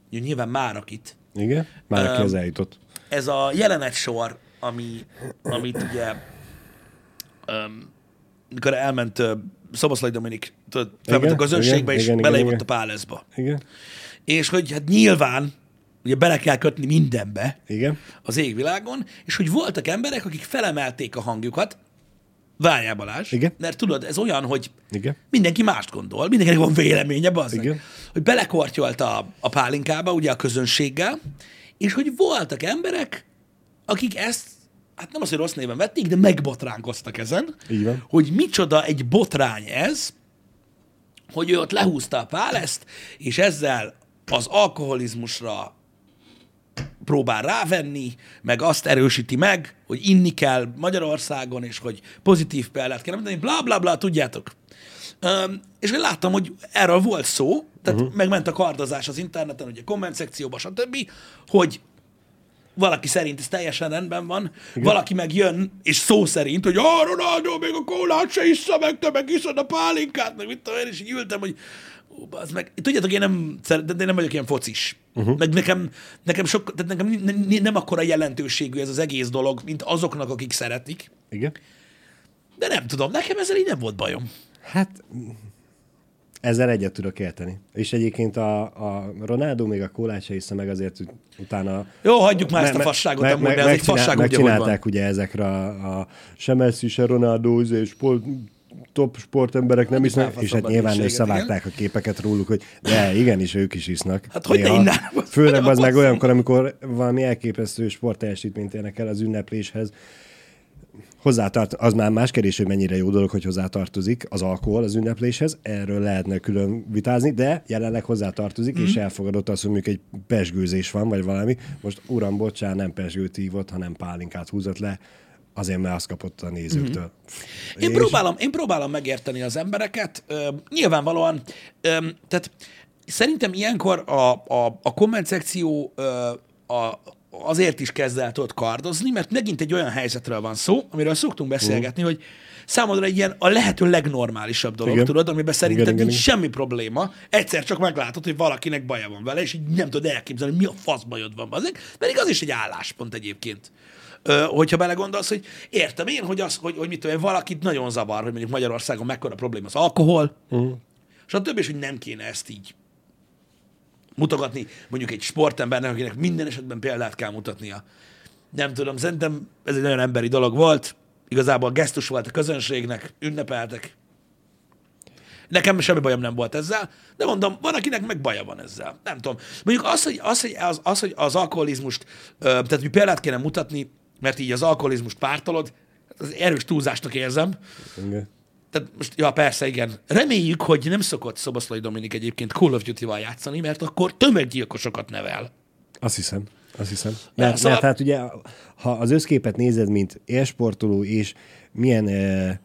hogy nyilván márak itt. Igen, márak ez eljutott. Ez a jelenetsor, ami, amit ugye öm, mikor elment Szoboszlai Dominik, felmentünk az önségbe, és belejövött a Páleszba. Igen. És hogy hát nyilván ugye bele kell kötni mindenbe igen. az égvilágon, és hogy voltak emberek, akik felemelték a hangjukat, várjál Balázs, igen. mert tudod, ez olyan, hogy igen. mindenki mást gondol, mindenkinek van véleménye, bazdmeg, hogy belekortyolt a, a pálinkába, ugye a közönséggel, és hogy voltak emberek, akik ezt hát nem az, hogy rossz néven vették, de megbotránkoztak ezen, hogy micsoda egy botrány ez, hogy ő ott lehúzta a Páleszt, és ezzel az alkoholizmusra próbál rávenni, meg azt erősíti meg, hogy inni kell Magyarországon, és hogy pozitív példát kell mondani, bla, bla, bla, tudjátok. Üm, és én láttam, hogy erről volt szó, tehát uh-huh. megment a kardozás az interneten, ugye komment szekcióban, stb., hogy valaki szerint ez teljesen rendben van, igen. valaki meg jön, és szó szerint, hogy a Ronaldo még a kólát se issza meg, te meg iszod a pálinkát, meg mit tudom én, és így ültem, hogy ó, bazd meg. Tudjátok, én nem, én nem vagyok ilyen focis. Uh-huh. Meg nekem, nekem, sok, tehát nekem nem, nem akkora jelentőségű ez az egész dolog, mint azoknak, akik szeretik. Igen. De nem tudom, nekem ezzel így nem volt bajom. Hát... ezzel egyet tudok érteni. És egyébként a, a Ronaldo még a kólát se hiszem meg azért, hogy utána... Jó, hagyjuk már me, ezt a fasságot, me, amúgy, me, ez egy fasság, ugye, megcsinálták ugye ezekre a, a se Messi, se Ronaldo, sport, top sportemberek nem isznak, és hát nyilván összevágták a képeket róluk, hogy de igenis, ők is isznak. Hát hogy ne főleg az meg olyankor, amikor valami elképesztő sportteljesítményt érnek el az ünnepléshez, hozzátart, az már más kérdés, hogy mennyire jó dolog, hogy hozzátartozik az alkohol az ünnepléshez, erről lehetne külön vitázni, de jelenleg hozzátartozik, mm. és elfogadott az, hogy mondjuk egy pezsgőzés van, vagy valami. Most uram, bocsán, nem pezsgőt ívott, hanem pálinkát húzott le, azért már azt kapott a nézőktől. Mm. Én, és... próbálom, én próbálom megérteni az embereket. Üm, nyilvánvalóan, üm, tehát szerintem ilyenkor a, a, a komment szekció a, a azért is kezd el tudod kardozni, mert megint egy olyan helyzetről van szó, amiről szoktunk beszélgetni, uh. hogy számodra egy ilyen a lehető legnormálisabb dolog, igen. tudod, amiben szerinted nincs semmi probléma, egyszer csak meglátod, hogy valakinek baja van vele, és így nem tudod elképzelni, mi a fasz bajod van azért, pedig az is egy álláspont egyébként. Ö, hogyha belegondolsz, hogy értem én, hogy, az, hogy, hogy mit tudom, valakit nagyon zavar, hogy mondjuk Magyarországon mekkora probléma az alkohol, uh. és a többi is, hogy nem kéne ezt így mutogatni mondjuk egy sportembernek, akinek minden esetben példát kell mutatnia. Nem tudom, szerintem ez egy nagyon emberi dolog volt. Igazából gesztus volt a közönségnek, ünnepeltek. Nekem semmi bajom nem volt ezzel, de mondom, van, akinek meg baja van ezzel. Nem tudom. Mondjuk az, hogy az, hogy az, az, hogy az alkoholizmust, tehát mi példát kéne mutatni, mert így az alkoholizmust pártolod, az erős túlzásnak érzem. Igen. Tehát most, ja, persze, igen. Reméljük, hogy nem szokott Szoboszlai Dominik egyébként Call of Duty-val játszani, mert akkor tömeggyilkosokat nevel. Azt hiszem, azt hiszem. Mert, szóval... mert hát ugye, ha az összképet nézed, mint élsportoló, és milyen, eh,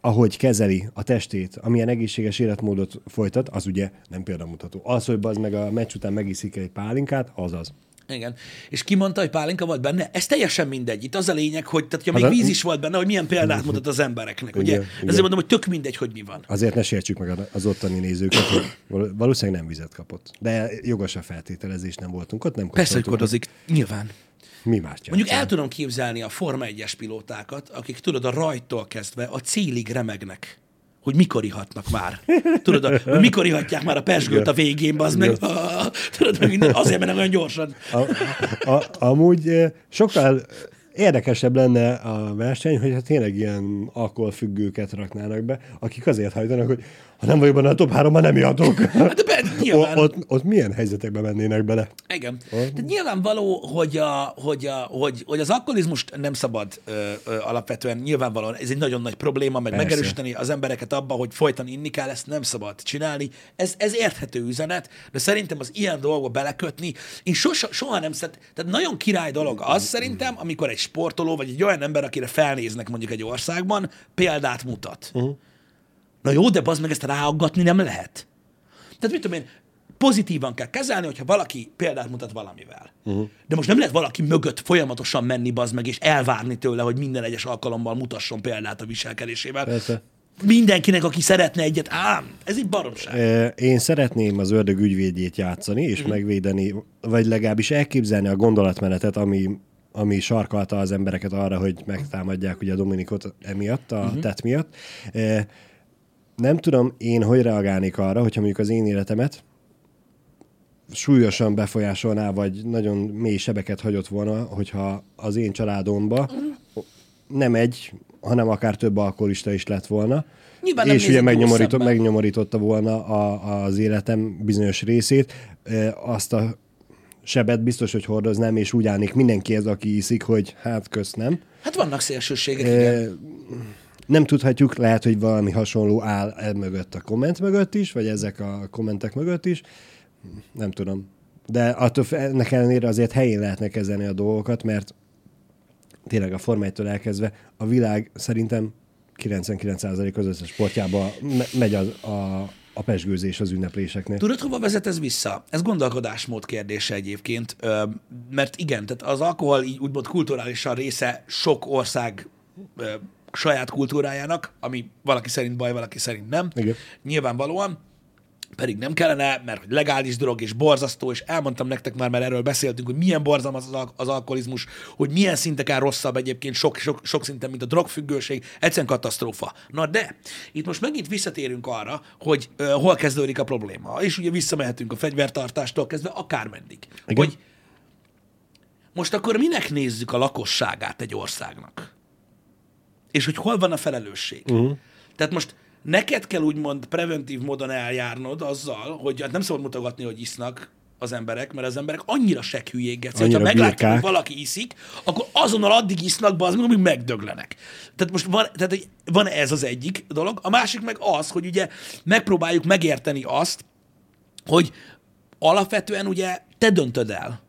ahogy kezeli a testét, amilyen egészséges életmódot folytat, az ugye nem példamutató. Az, hogy bazd meg a meccs után megiszik egy pálinkát, az az. Igen. És ki mondta, hogy pálinka volt benne? Ez teljesen mindegy. Itt az a lényeg, hogy tehát, ha még víz is volt benne, hogy milyen példát mutat az embereknek. Ugye? Igen, ezért igen. mondom, hogy tök mindegy, hogy mi van. Azért ne sértsük meg az ottani nézőket, hogy valószínűleg nem vizet kapott. De jogos a feltételezés, nem voltunk ott, nem kaptunk. Persze, hogy kordozik. Nyilván. Mi más csinál? Mondjuk el tudom képzelni a Forma egyes pilótákat, akik tudod, a rajttól kezdve a célig remegnek, hogy mikor ihatnak már. Tudod, a, hogy mikor ihatják már a pezsgőt a végén, az meg, tudod, meg minden, azért mennek olyan gyorsan. A, a, amúgy sokkal érdekesebb lenne a verseny, hogyha tényleg ilyen alkoholfüggőket raknának be, akik azért hajtanak, hogy ha nem vagyok benne a top háromban, nem ihatok. Hát de nyilván... Ott, ott milyen helyzetekbe mennének bele? Igen. Tehát nyilvánvaló, hogy, a, hogy, a, hogy, hogy az alkoholizmust nem szabad ö, ö, alapvetően, nyilvánvalóan ez egy nagyon nagy probléma, meg Persze. megerősíteni az embereket abban, hogy folyton inni kell, ezt nem szabad csinálni. Ez, ez érthető üzenet, de szerintem az ilyen dolgokba belekötni, én soha, soha nem szed, tehát nagyon király dolog az szerintem, amikor egy sportoló, vagy egy olyan ember, akire felnéznek mondjuk egy országban, példát mutat. Uh-huh. Na jó, de bazd meg, ezt ráaggatni nem lehet. Tehát mit tudom én, pozitívan kell kezelni, hogyha valaki példát mutat valamivel. Uh-huh. De most nem lehet valaki mögött folyamatosan menni, bazd meg, és elvárni tőle, hogy minden egyes alkalommal mutasson példát a viselkedésével. Persze. Mindenkinek, aki szeretne egyet, ám, ez egy baromság. Én szeretném az ördög ügyvédjét játszani, és uh-huh. megvédeni, vagy legalábbis elképzelni a gondolatmenetet, ami... ami sarkalta az embereket arra, hogy megtámadják ugye a Dominikot emiatt, a uh-huh. tett miatt. Nem tudom én, hogy reagálnék arra, hogyha mondjuk az én életemet súlyosan befolyásolná, vagy nagyon mély sebeket hagyott volna, hogyha az én családomba nem egy, hanem akár több alkoholista is lett volna. Nyilván és ugye megnyomorította, megnyomorította volna a, az életem bizonyos részét. Azt a sebet biztos, hogy hordoznám, és úgy állnék mindenkihez, aki iszik, hogy hát kösz, nem. Hát vannak szélsőségek, e, igen. Nem tudhatjuk, lehet, hogy valami hasonló áll el mögött a komment mögött is, vagy ezek a kommentek mögött is. Nem tudom. De attól ennek ellenére azért helyén lehetne kezelni a dolgokat, mert tényleg a Forma egytől elkezdve a világ szerintem kilencvenkilenc százalék az összes sportjában me- megy az a a pezsgőzés az ünnepléseknél. Tudod, hova vezet ez vissza? Ez gondolkodásmód kérdése egyébként, mert igen, tehát az alkohol így úgymond kulturálisan része sok ország saját kultúrájának, ami valaki szerint baj, valaki szerint nem. Igen. Nyilvánvalóan, pedig nem kellene, mert legális drog és borzasztó, és elmondtam nektek már, mert erről beszéltünk, hogy milyen borzalmas az, al- az alkoholizmus, hogy milyen szinteken rosszabb egyébként sok, sok, sok szinten, mint a drogfüggőség, egyszerűen katasztrófa. Na de, itt most megint visszatérünk arra, hogy uh, hol kezdődik a probléma, és ugye visszamehetünk a fegyvertartástól kezdve akármeddig. Igen. Hogy most akkor minek nézzük a lakosságát egy országnak? És hogy hol van a felelősség? Uh-huh. Tehát most neked kell úgymond preventív módon eljárnod azzal, hogy hát nem szabad mutogatni, hogy isznak, az emberek, mert az emberek annyira sekhülyék, geci, hogyha meglátják, hogy valaki iszik, akkor azonnal addig isznak be, az, amíg megdöglenek. Tehát most van, tehát van ez az egyik dolog. A másik meg az, hogy ugye megpróbáljuk megérteni azt, hogy alapvetően ugye te döntöd el,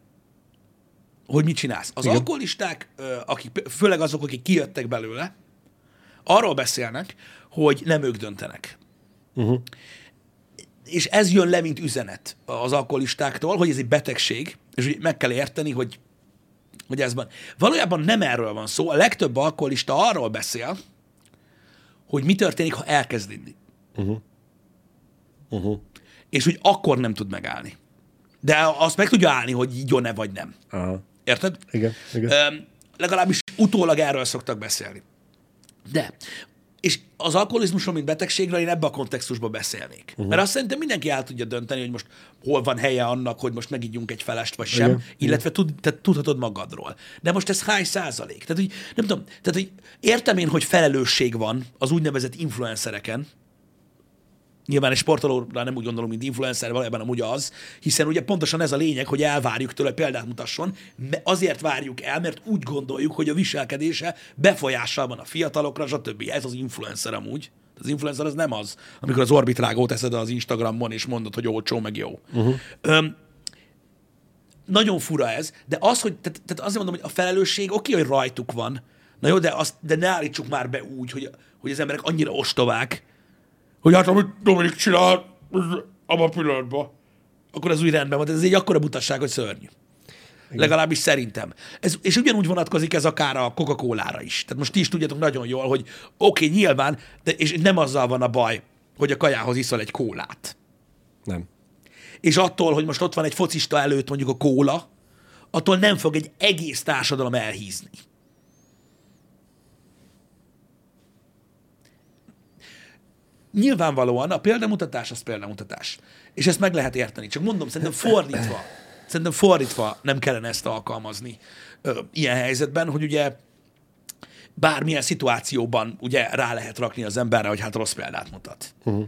hogy mit csinálsz. Az igen. alkoholisták, akik, főleg azok, akik kijöttek belőle, arról beszélnek, hogy nem ők döntenek. Uh-huh. És ez jön le, mint üzenet az alkoholistáktól, hogy ez egy betegség, és hogy meg kell érteni, hogy, hogy ez van. Valójában nem erről van szó. A legtöbb alkoholista arról beszél, hogy mi történik, ha elkezd inni. Uh-huh. Uh-huh. És hogy akkor nem tud megállni. De azt meg tudja állni, hogy jó-e vagy nem. Uh-huh. Érted? Igen, igen. Ö, legalábbis utólag erről szoktak beszélni. De... És az alkoholizmusról, mint betegségről én ebbe a kontextusba beszélnék. Uh-huh. Mert azt szerintem mindenki el tudja dönteni, hogy most hol van helye annak, hogy most megígyunk egy felest, vagy sem, igen, illetve tud, tehát tudhatod magadról. De most ez hány százalék? Tehát, hogy nem tudom, tehát, hogy értem én, hogy felelősség van az úgynevezett influencereken. Nyilván egy sportolóra nem úgy gondolom, mint influencer, valójában amúgy az, hiszen ugye pontosan ez a lényeg, hogy elvárjuk tőle, példát mutasson, azért várjuk el, mert úgy gondoljuk, hogy a viselkedése befolyással van a fiatalokra, stb. Ez az influencer amúgy. Az influencer az nem az, amikor az orbitrágót eszed az Instagramon, és mondod, hogy olcsó, meg jó. Uh-huh. Öm, nagyon fura ez, de az, hogy, tehát, tehát azért mondom, hogy a felelősség oké, hogy rajtuk van, na jó, de, azt, de ne állítsuk már be úgy, hogy, hogy az emberek annyira ostobák, hogy hát, amit Dominik csinál abban a pillanatban, akkor az úgy rendben van. Ez egy akkora butasság, hogy szörnyű. Igen. Legalábbis szerintem. Ez, és ugyanúgy vonatkozik ez akár a Coca-Cola-ra is. Tehát most ti is tudjátok nagyon jól, hogy oké, okay, nyilván, de, és nem azzal van a baj, hogy a kajához iszol egy kólát. Nem. És attól, hogy most ott van egy focista előtt mondjuk a kóla, attól nem fog egy egész társadalom elhízni. Nyilvánvalóan a példamutatás az példamutatás. És ezt meg lehet érteni. Csak mondom, szerintem fordítva, szerintem fordítva nem kellene ezt alkalmazni ö, ilyen helyzetben, hogy ugye bármilyen szituációban ugye rá lehet rakni az emberre, hogy hát rossz példát mutat. Uh-huh.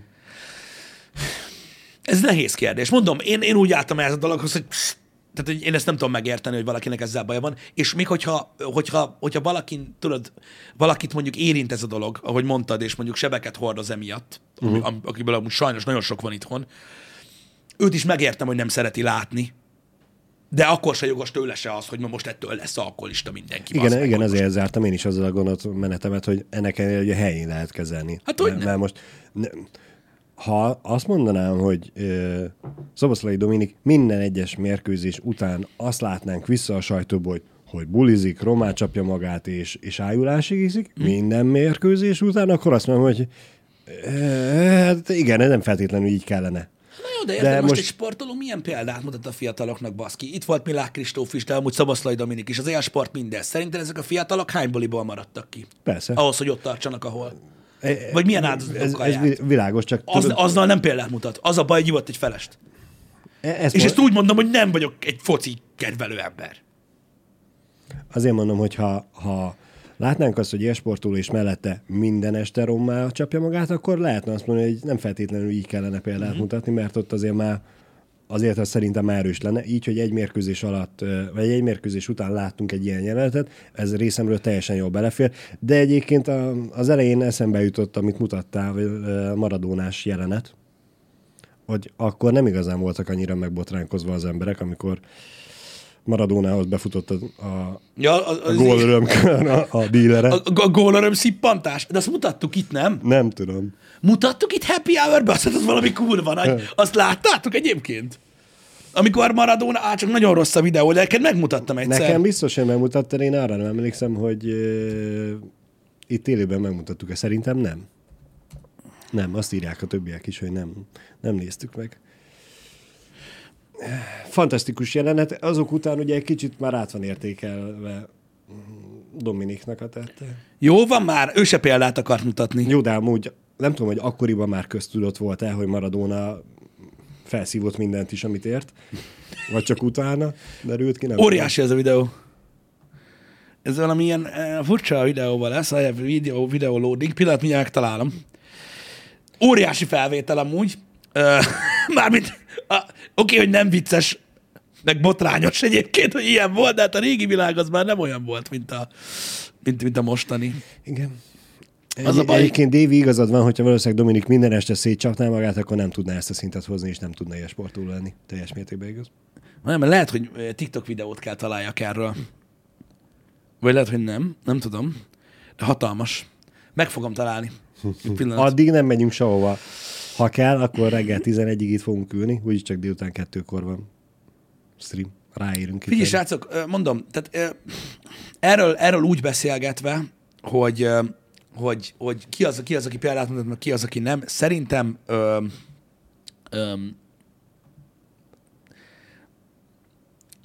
Ez nehéz kérdés. Mondom, én, én úgy álltam el ez a dologhoz, hogy psz, tehát én ezt nem tudom megérteni, hogy valakinek ezzel baja van, és még hogyha, hogyha, hogyha valakin, tudod, valakit mondjuk érint ez a dolog, ahogy mondtad, és mondjuk sebeket hordoz emiatt, uh-huh. am, akiből amúgy sajnos nagyon sok van itthon, őt is megértem, hogy nem szereti látni, de akkor se jogos tőle se az, hogy ma most ettől lesz alkoholista mindenki. Igen, igen, most... ezért zártam én is azzal a gondolatmenetemet, hogy ennek egy helyén lehet kezelni. Hát hogy nem. Mert most... Nem. Ha azt mondanám, hogy uh, Szoboszlai Dominik minden egyes mérkőzés után azt látnánk vissza a sajtóból, hogy, hogy bulizik, román csapja magát és, és ájulásig iszik, mm. minden mérkőzés után, akkor azt mondom, hogy hát uh, igen, nem feltétlenül így kellene. Na jó, de érted, de most, most egy sportoló milyen példát mutat a fiataloknak, baszki? Itt volt Milák Kristóf is, de amúgy Szoboszlai Dominik is, az élsport minden. Szerinted ezek a fiatalok hány buliból maradtak ki? Persze. Ahhoz, hogy ott tartsanak, ahol... Vagy milyen áldozatokkal járt? Ez világos, csak... Az, aznal nem példát mutat. Az a baj, hogy ivott egy felest. Ez És mond... ezt úgy mondom, hogy nem vagyok egy foci kedvelő ember. Azért mondom, hogy ha, ha látnánk azt, hogy élsportoló és mellette minden este rommá csapja magát, akkor lehetne azt mondani, hogy nem feltétlenül így kellene példát mm-hmm. mutatni, mert ott azért már azért az szerintem már erős lenne. Így, hogy egy mérkőzés alatt, vagy egy mérkőzés után láttunk egy ilyen jelenetet, ez részemről teljesen jól belefér, de egyébként az elején eszembe jutott, amit mutattál, a maradónás jelenet, hogy akkor nem igazán voltak annyira megbotránkozva az emberek, amikor Maradónához befutott a, a, ja, a gólöröm a, a dílere. A, a gólöröm szippantás? De azt mutattuk itt, nem? Nem tudom. Mutattuk itt Happy Hour-be? Azt hát az valami kurva nagy. Azt láttátok egyébként? Amikor Maradona, á, csak nagyon rossz a videó, de neked megmutattam egyszer. Nekem biztos, hogy megmutattad, én arra nem emlékszem, hogy e, itt élőben megmutattuk-e. Szerintem nem. Nem, azt írják a többiek is, hogy nem, nem néztük meg. Fantasztikus jelenet. Azok után ugye egy kicsit már át van értékelve Dominiknak a tette. Jó van már, ő se példát akart mutatni. Jó, de amúgy nem tudom, hogy akkoriban már köztudott volt-e, hogy Maradona felszívott mindent is, amit ért. Vagy csak utána derült ki. Nem óriási nem. Ez a videó. Ez valami ilyen furcsa videóval lesz, a videó, videó loading. Pillanat, mindjárt megtalálom. Óriási felvétel amúgy. Mármint... Oké, okay, hogy nem vicces meg botrányos egyébként, hogy ilyen volt, de hát a régi világ az már nem olyan volt, mint a, mint, mint a mostani. Igen. Az egy, a egyébként Dévi igazad van, hogyha valószínűleg Dominik minden este szétcsapná magát, akkor nem tudná ezt a szintet hozni, és nem tudna ilyen sportoló lenni. Teljes mértékben igaz. Nem, mert lehet, hogy TikTok videót kell találjak erről. Vagy lehet, hogy nem. Nem tudom. De hatalmas. Meg fogom találni. Addig nem megyünk sehova. Ha kell, akkor reggel tizenegyig itt fogunk ülni, úgyis csak délután kettőkor van stream. Ráérünk. Figyelj, srácok, mondom, tehát erről, erről úgy beszélgetve, hogy, hogy, hogy ki, az, ki az, aki példát mondott, meg ki az, aki nem. Szerintem öm, öm,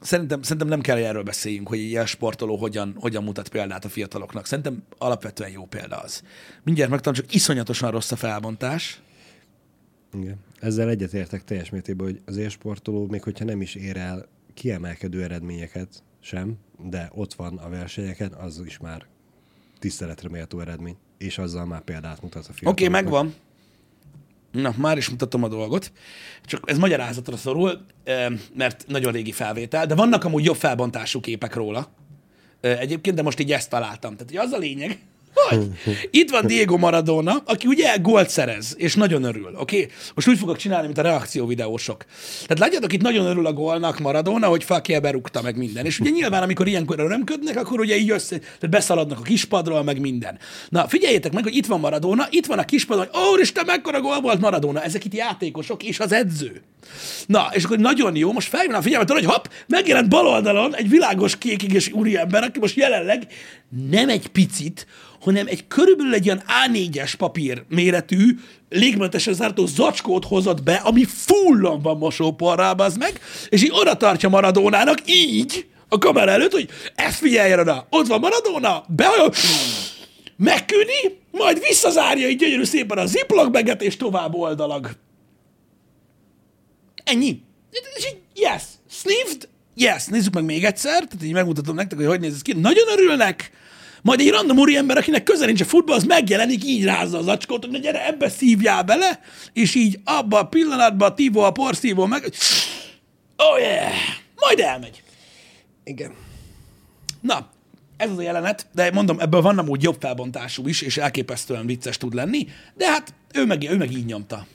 Szerintem, szerintem nem kell, hogy erről beszéljünk, hogy ilyen sportoló hogyan, hogyan mutat példát a fiataloknak. Szerintem alapvetően jó példa az. Mindjárt megtanulom, csak iszonyatosan rossz a felbontás. Igen. Ezzel egyetértek teljes mértékben, hogy az élsportoló, még hogyha nem is ér el kiemelkedő eredményeket sem, de ott van a versenyeken, az is már tiszteletre méltó eredmény, és azzal már példát mutat a fiataloknak. Oké, okay, megvan. Na, már is mutatom a dolgot. Csak ez magyarázatra szorul, mert nagyon régi felvétel, de vannak amúgy jobb felbontású képek róla. Egyébként, de most így ezt találtam. Tehát, hogy az a lényeg, hogy itt van Diego Maradona, aki ugye gólt szerez, és nagyon örül, oké? Okay? Most úgy fogok csinálni, mint a reakció videósok. Tehát látjátok, itt nagyon örül a gólnak Maradona, hogy fakje berúgta meg minden. És ugye nyilván, amikor ilyenkor örömködnek, akkor ugye így össze, tehát beszaladnak a kispadról, meg minden. Na, figyeljétek meg, hogy itt van Maradona, itt van a kispadon, hogy úristen, mekkora gól volt Maradona, ezek itt játékosok, és az edző. Na, és akkor nagyon jó, most felhívnám a figyelmet arra, hogy hopp, megjelent bal oldalon egy világos kékig és úriember, aki most jelenleg nem egy picit, hanem egy körülbelül egy ilyen á négyes papír méretű, légmentesen zártó zacskót hozott be, ami fullon van mosóporral, bazd meg, és így oda tartja Maradónának így a kamera előtt, hogy ezt figyeljen oda, ott van Maradona, behajol, megküni, majd visszazárja így gyönyörű szépen a ziplockbaget, és tovább oldalag. Ennyi. Yes. Sleeved? Yes. Nézzük meg még egyszer, tehát így megmutatom nektek, hogy hogy néz ez ki. Nagyon örülnek. Majd egy random úriember, akinek közel nincs a futball, az megjelenik, így rázza az acskót, hogy na gyere, ebbe szívjál bele, és így abba a pillanatban a tívó, a porszívó meg... Oh yeah! Majd elmegy. Igen. Na, ez az a jelenet, de mondom, ebből van amúgy jobb felbontású is, és elképesztően vicces tud lenni, de hát ő meg, ő meg így nyomta.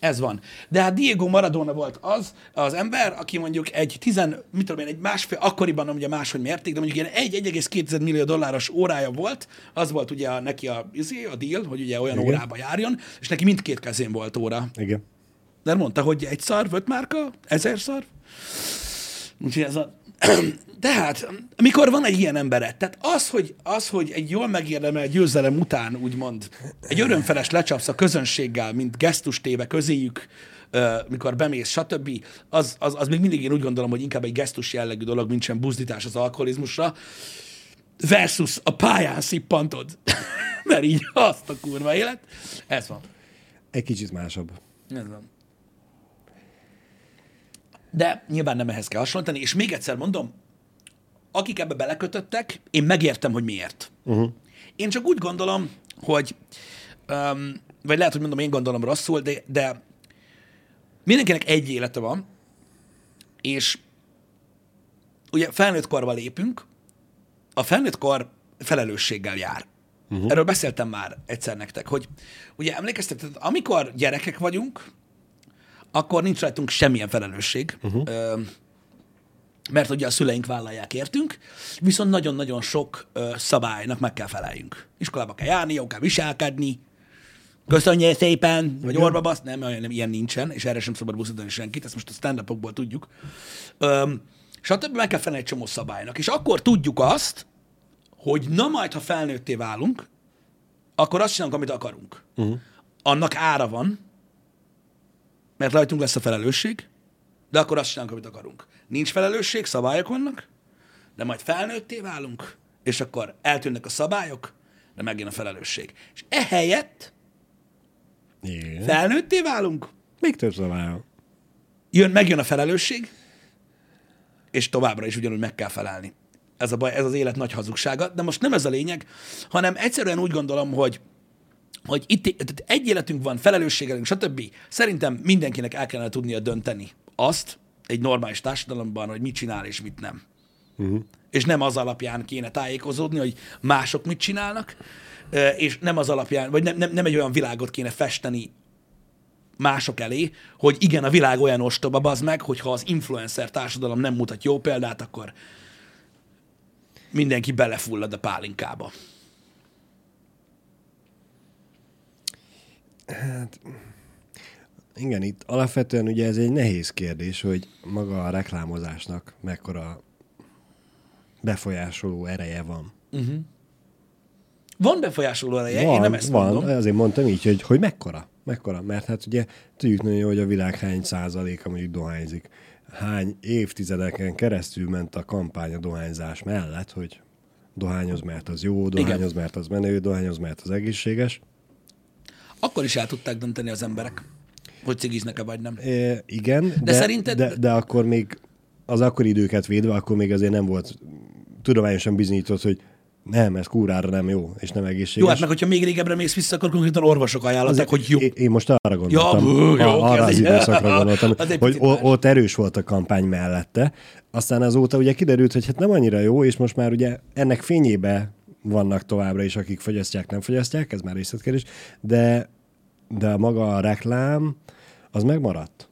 Ez van. De hát Diego Maradona volt az az ember, aki mondjuk egy tizen, mit tudom én, egy másfél, akkoriban ugye máshogy mérték, de mondjuk ilyen egy egész két millió dolláros órája volt, az volt ugye a, neki a, a deal, hogy ugye olyan igen. órába járjon, és neki mindkét kezén volt óra. Igen. De mondta, hogy egy szarv, öt márka, ezer szarv. Úgyhogy ez a... Tehát, mikor van egy ilyen embered, tehát az, hogy, az, hogy egy jól megérdemelt győzelem után, úgymond, egy örömfeles lecsapsz a közönséggel, mint gesztustéve közéjük, uh, mikor bemész, stb., az, az, az még mindig én úgy gondolom, hogy inkább egy gesztus jellegű dolog, mint sem buzdítás az alkoholizmusra, versus a pályán szippantod. Mert így azt a kurva élet. Ez van. Egy kicsit másabb. Ez van. De nyilván nem ehhez kell hasonlítani, és még egyszer mondom, akik ebbe belekötöttek, én megértem, hogy miért. Uh-huh. Én csak úgy gondolom, hogy, um, vagy lehet, hogy mondom, én gondolom rosszul, de, de mindenkinek egy élete van, és ugye felnőtt korba lépünk, a felnőtt kor felelősséggel jár. Uh-huh. Erről beszéltem már egyszer nektek, hogy ugye emlékeztek, tehát amikor gyerekek vagyunk, akkor nincs rajtunk semmilyen felelősség, uh-huh. mert ugye a szüleink vállalják értünk, viszont nagyon-nagyon sok szabálynak meg kell feleljünk. Iskolába kell járni, jó kell viselkedni, köszönjél szépen, vagy orba basz, nem, nem, ilyen nincsen, és erre sem szabad buszítani senkit, ezt most a stand-upokból tudjuk. És a többi meg kell felelni egy csomó szabálynak, és akkor tudjuk azt, hogy na majd, ha felnőtté válunk, akkor azt csinálunk, amit akarunk. Uh-huh. Annak ára van, mert rajtunk lesz a felelősség, de akkor azt csinálunk, amit akarunk. Nincs felelősség, szabályok vannak, de majd felnőtté válunk, és akkor eltűnnek a szabályok, de megjön a felelősség. És ehelyett yeah. felnőtté válunk. Még több szabályok. Jön, megjön a felelősség, és továbbra is ugyanúgy meg kell felelni. Ez a baj, ez az élet nagy hazugsága, de most nem ez a lényeg, hanem egyszerűen úgy gondolom, hogy hogy itt egy életünk van, felelősségelünk, stb. Szerintem mindenkinek el kellene tudnia dönteni azt, egy normális társadalomban, hogy mit csinál és mit nem. Uh-huh. És nem az alapján kéne tájékozódni, hogy mások mit csinálnak, és nem az alapján, vagy nem, nem, nem egy olyan világot kéne festeni mások elé, hogy igen, a világ olyan ostoba, bazd meg, hogyha az influencer társadalom nem mutat jó példát, akkor mindenki belefullad a pálinkába. Hát, igen, itt alapvetően ugye ez egy nehéz kérdés, hogy maga a reklámozásnak mekkora befolyásoló ereje van. Uh-huh. Van befolyásoló ereje, van, én nem ezt van. Mondom. Azért mondtam így, hogy, hogy mekkora, mekkora, mert hát ugye tudjuk nagyon jó, hogy a világ hány százaléka mondjuk dohányzik. Hány évtizedeken keresztül ment a kampány a dohányzás mellett, hogy dohányoz, mert az jó, dohányoz, igen, mert az menő, dohányoz, mert az egészséges. Akkor is el tudták dönteni az emberek, hogy cigiznek-e vagy nem. É, igen, de, de, szerinted... de, de akkor még az akkori időket védve, akkor még azért nem volt tudományosan bizonyított, hogy nem, ez kúrára nem jó, és nem egészséges. Jó, hát meg, hogyha még régebbre mész vissza, akkor konkrétan orvosok ajánlották, hogy jó. Én, én most arra gondoltam, ja, jó, arra az időszakra gondoltam, hogy ott erős volt a kampány mellette. Aztán azóta ugye kiderült, hogy hát nem annyira jó, és most már ugye ennek fényébe vannak továbbra is, akik fogyasztják, nem fogyasztják, ez már részletkérdés, de, de maga a reklám, az megmaradt.